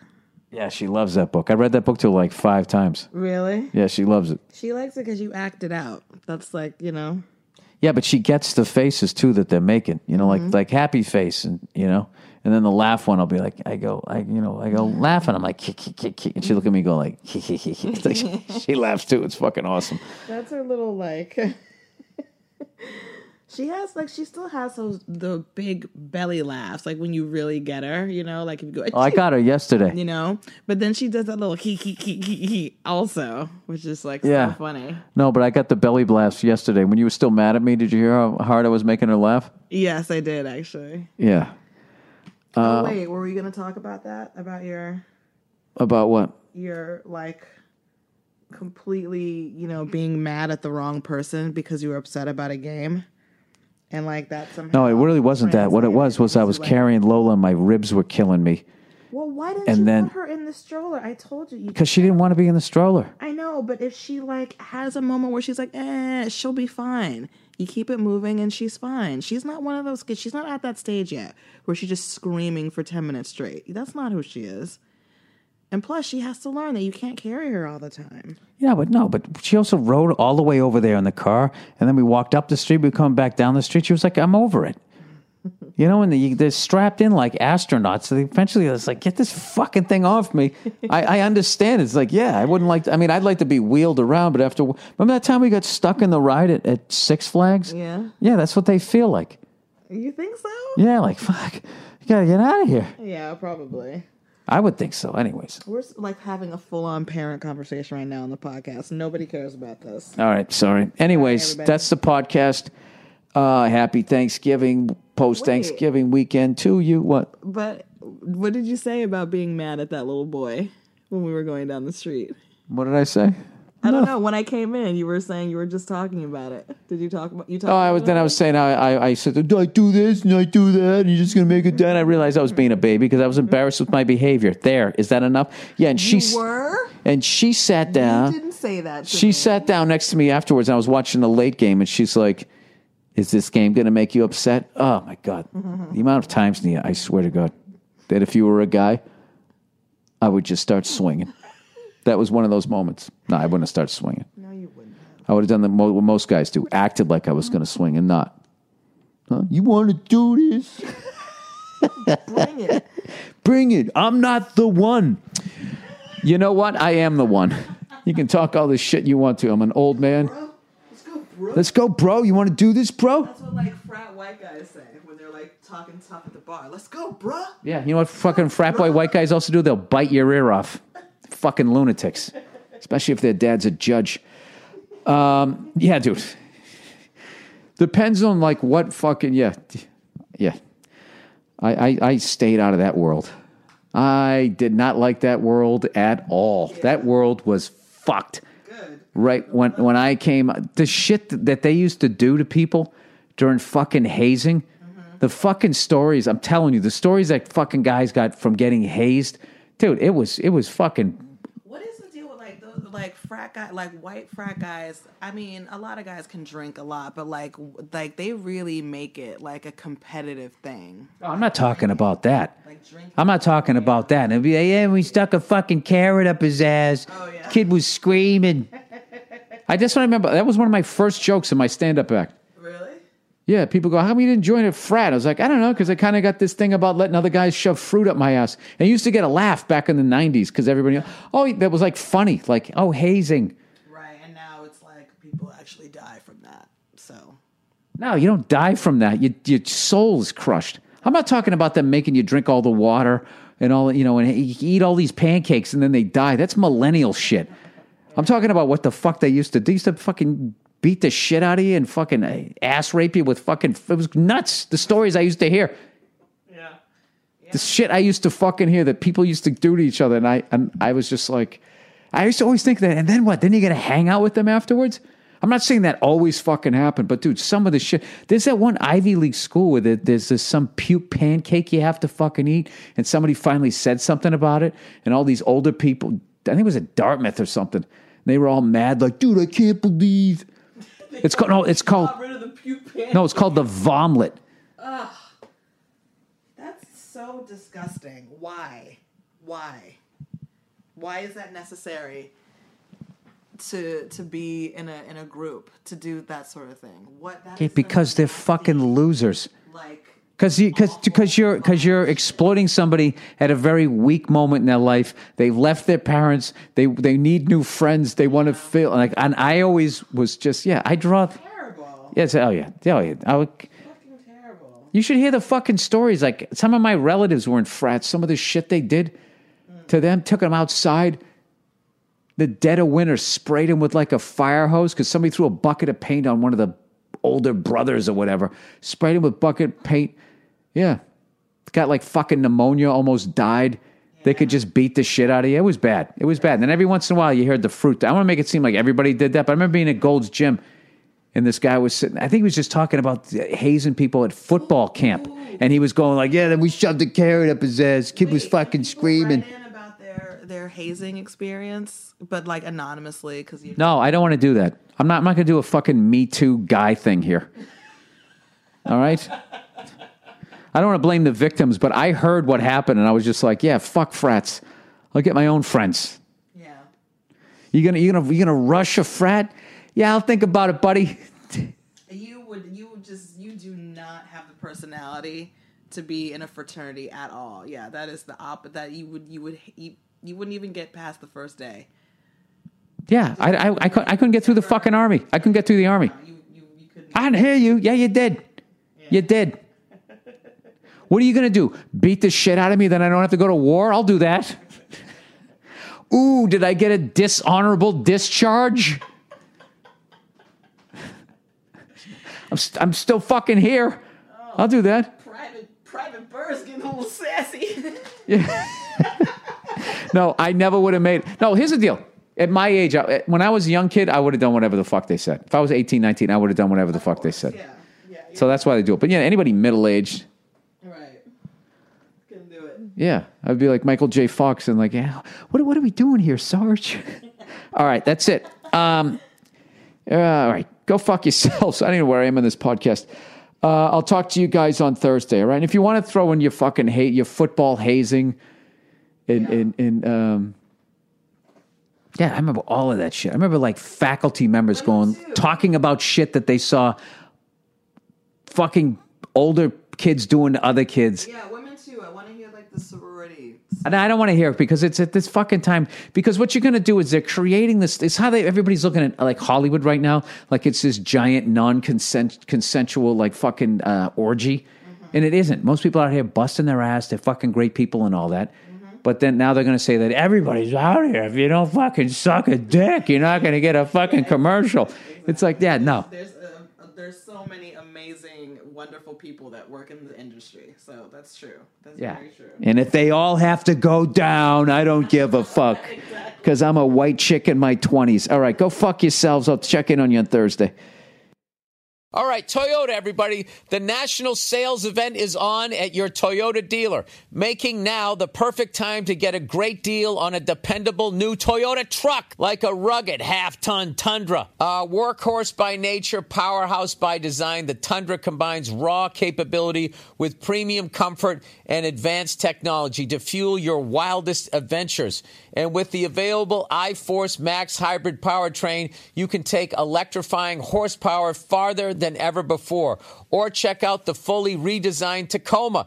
Yeah, she loves that book. I read that book to like 5 times. Really? Yeah, she loves it. She likes it because you act it out. That's like, Yeah, but she gets the faces, too, that they're making. Like happy face and, And then the laugh one, I'll be like, I go laughing. I'm like, kick. And she look at me going like, she laughs, too. It's fucking awesome. That's her little, like... She still has the big belly laughs, like when you really get her, like if you go. Oh, I got her yesterday. But then she does that little he also, which is like so funny. No, but I got the belly laughs yesterday. When you were still mad at me, did you hear how hard I was making her laugh? Yes, I did actually. Yeah. Wait, were we going to talk about that? About what? Your like. Completely, being mad at the wrong person because you were upset about a game. And like that somehow. No, it really wasn't that. What it was I was carrying Lola and my ribs were killing me. Well, why didn't you put her in the stroller? I told you. Because she didn't want to be in the stroller. I know, but if she like has a moment where she's like, she'll be fine. You keep it moving and she's fine. She's not one of those kids. She's not at that stage yet where she's just screaming for 10 minutes straight. That's not who she is. And plus, she has to learn that you can't carry her all the time. Yeah, but she also rode all the way over there in the car, and then we walked up the street, we come back down the street, she was like, I'm over it. And they're strapped in like astronauts, so eventually it's like, get this fucking thing off me. I understand. It's like, yeah, I wouldn't like to, I'd like to be wheeled around, but after, remember that time we got stuck in the ride at Six Flags? Yeah. Yeah, that's what they feel like. You think so? Yeah, like, fuck, you gotta get out of here. Yeah, probably. I would think so, anyways. We're like having a full-on parent conversation right now on the podcast. Nobody cares about this. All right, sorry. Anyways, right, that's the podcast. Happy Thanksgiving, post-Thanksgiving weekend to you. What? But what did you say about being mad at that little boy? when we were going down the street. What did I say? I don't know. When I came in, you were saying you were just talking about it. Did you talk about it? I said, do I do this and I do that? And you're just going to make it done. I realized I was being a baby because I was embarrassed with my behavior. There. Is that enough? Yeah. And she sat down. You didn't say that. She sat down next to me afterwards. And I was watching the late game and she's like, is this game going to make you upset? Oh, my God. Mm-hmm. The amount of times, Nia, I swear to God, that if you were a guy, I would just start swinging. That was one of those moments. No, I wouldn't have started swinging. No, you wouldn't have. I would have done what most guys do, acted like I was going to swing and not. Huh? You want to do this? Bring it. Bring it. I'm not the one. You know what? I am the one. You can talk all this shit you want to. I'm an old man. Bro, let's go, bro. Let's go, bro. You want to do this, bro? That's what, like, frat white guys say when they're, like, talking tough at the bar. Let's go, bro. Yeah, you know what fucking frat boy white guys also do? They'll bite your ear off. Fucking lunatics, especially if their dad's a judge. Yeah, dude. Depends on like what fucking yeah. I stayed out of that world. I did not like that world at all. Yeah. That world was fucked. Good. Right when I came, the shit that they used to do to people during fucking hazing, the fucking stories. I'm telling you, the stories that fucking guys got from getting hazed. Dude, it was fucking. What is the deal with like those like frat guy, like white frat guys? I mean, a lot of guys can drink a lot, but like they really make it like a competitive thing. I'm not talking about that. Like drinking. I'm not talking about that. And be like, yeah, we stuck a fucking carrot up his ass. Oh yeah. Kid was screaming. I just want to remember that was one of my first jokes in my stand-up act. Really? Yeah, people go, how come you didn't join a frat? I was like, I don't know, because I kind of got this thing about letting other guys shove fruit up my ass. And I used to get a laugh back in the 90s because everybody, oh, that was like funny, like, oh, hazing. Right, and now it's like people actually die from that, so. No, you don't die from that. Your soul is crushed. I'm not talking about them making you drink all the water and all, you know, and eat all these pancakes and then they die. That's millennial shit. I'm talking about what the fuck they used to do. They used to fucking beat the shit out of you and fucking ass rape you with fucking... It was nuts. The stories I used to hear. Yeah. The shit I used to fucking hear that people used to do to each other. And I was just like... I used to always think that, and then what? Then you're going to hang out with them afterwards? I'm not saying that always fucking happened, but dude, some of the shit... There's that one Ivy League school where there's some puke pancake you have to fucking eat, and somebody finally said something about it, and all these older people... I think it was at Dartmouth or something. They were all mad, like, dude, I can't believe... It's called the vomlet. Ugh, that's so disgusting. Why is that necessary to be in a group to do that sort of thing? Because they're fucking losers. Like, because you're exploiting somebody at a very weak moment in their life. They've left their parents. They need new friends. They want to feel like. And I always was just I draw. Terrible. Yes. Oh yeah. Fucking terrible. You should hear the fucking stories. Like some of my relatives were in frats. Some of the shit they did to them, took them outside. The dead of winter, sprayed them with like a fire hose because somebody threw a bucket of paint on one of the older brothers or whatever. Sprayed them with bucket paint. Yeah. Got like fucking pneumonia, almost died. Yeah. They could just beat the shit out of you. It was bad. And then every once in a while you heard the fruit. I want to make it seem like everybody did that. But I remember being at Gold's Gym and this guy was sitting. I think he was just talking about hazing people at football camp. And he was going like, yeah, then we shoved the carrot up his ass. Kid was fucking screaming. Right in about their hazing experience, but like anonymously. No, I don't want to do that. I'm not going to do a fucking Me Too guy thing here. All right? I don't want to blame the victims, but I heard what happened, and I was just like, "Yeah, fuck frats. I'll get my own friends." Yeah. You gonna rush a frat? Yeah, I'll think about it, buddy. You do not have the personality to be in a fraternity at all. Yeah, that is the opposite. That you wouldn't even get past the first day. Yeah, I couldn't get through the fucking army. I couldn't get through the army. You couldn't. I didn't hear you. Yeah, you did. Yeah. You did. What are you going to do? Beat the shit out of me, then I don't have to go to war? I'll do that. Ooh, did I get a dishonorable discharge? I'm still fucking here. Oh, I'll do that. Private Bird's getting a little sassy. Yeah. No, I never would have made it. No, here's the deal. At my age, when I was a young kid, I would have done whatever the fuck they said. If I was 18, 19, I would have done whatever the fuck they said. Yeah, yeah, yeah. So that's why they do it. But yeah, anybody middle-aged. Right. Can do it. Yeah. I'd be like Michael J. Fox and like, yeah, what are we doing here, Sarge? All right, that's it. All right, go fuck yourselves. I don't know where I am in this podcast. I'll talk to you guys on Thursday, all right? And if you want to throw in your fucking hate, your football hazing, yeah, I remember all of that shit. I remember like faculty members talking about shit that they saw fucking older kids doing to other kids. Yeah, women too. I want to hear like the sorority. And I don't want to hear it because it's at this fucking time. Because what you're going to do is they're creating this. It's how everybody's looking at like Hollywood right now. Like it's this giant non-consensual like fucking orgy. Mm-hmm. And it isn't. Most people out here busting their ass. They're fucking great people and all that. But then now they're going to say that everybody's out here. If you don't fucking suck a dick, you're not going to get a fucking commercial. Exactly. It's like, yeah, no. There's so many amazing, wonderful people that work in the industry. So that's true. That's very true. And if they all have to go down, I don't give a fuck. Because I'm a white chick in my 20s. All right, go fuck yourselves. I'll check in on you on Thursday. All right, Toyota, everybody. The national sales event is on at your Toyota dealer, making now the perfect time to get a great deal on a dependable new Toyota truck, like a rugged half-ton Tundra. A workhorse by nature, powerhouse by design, the Tundra combines raw capability with premium comfort and advanced technology to fuel your wildest adventures. And with the available iForce Max hybrid powertrain, you can take electrifying horsepower farther than ever before. Or check out the fully redesigned Tacoma,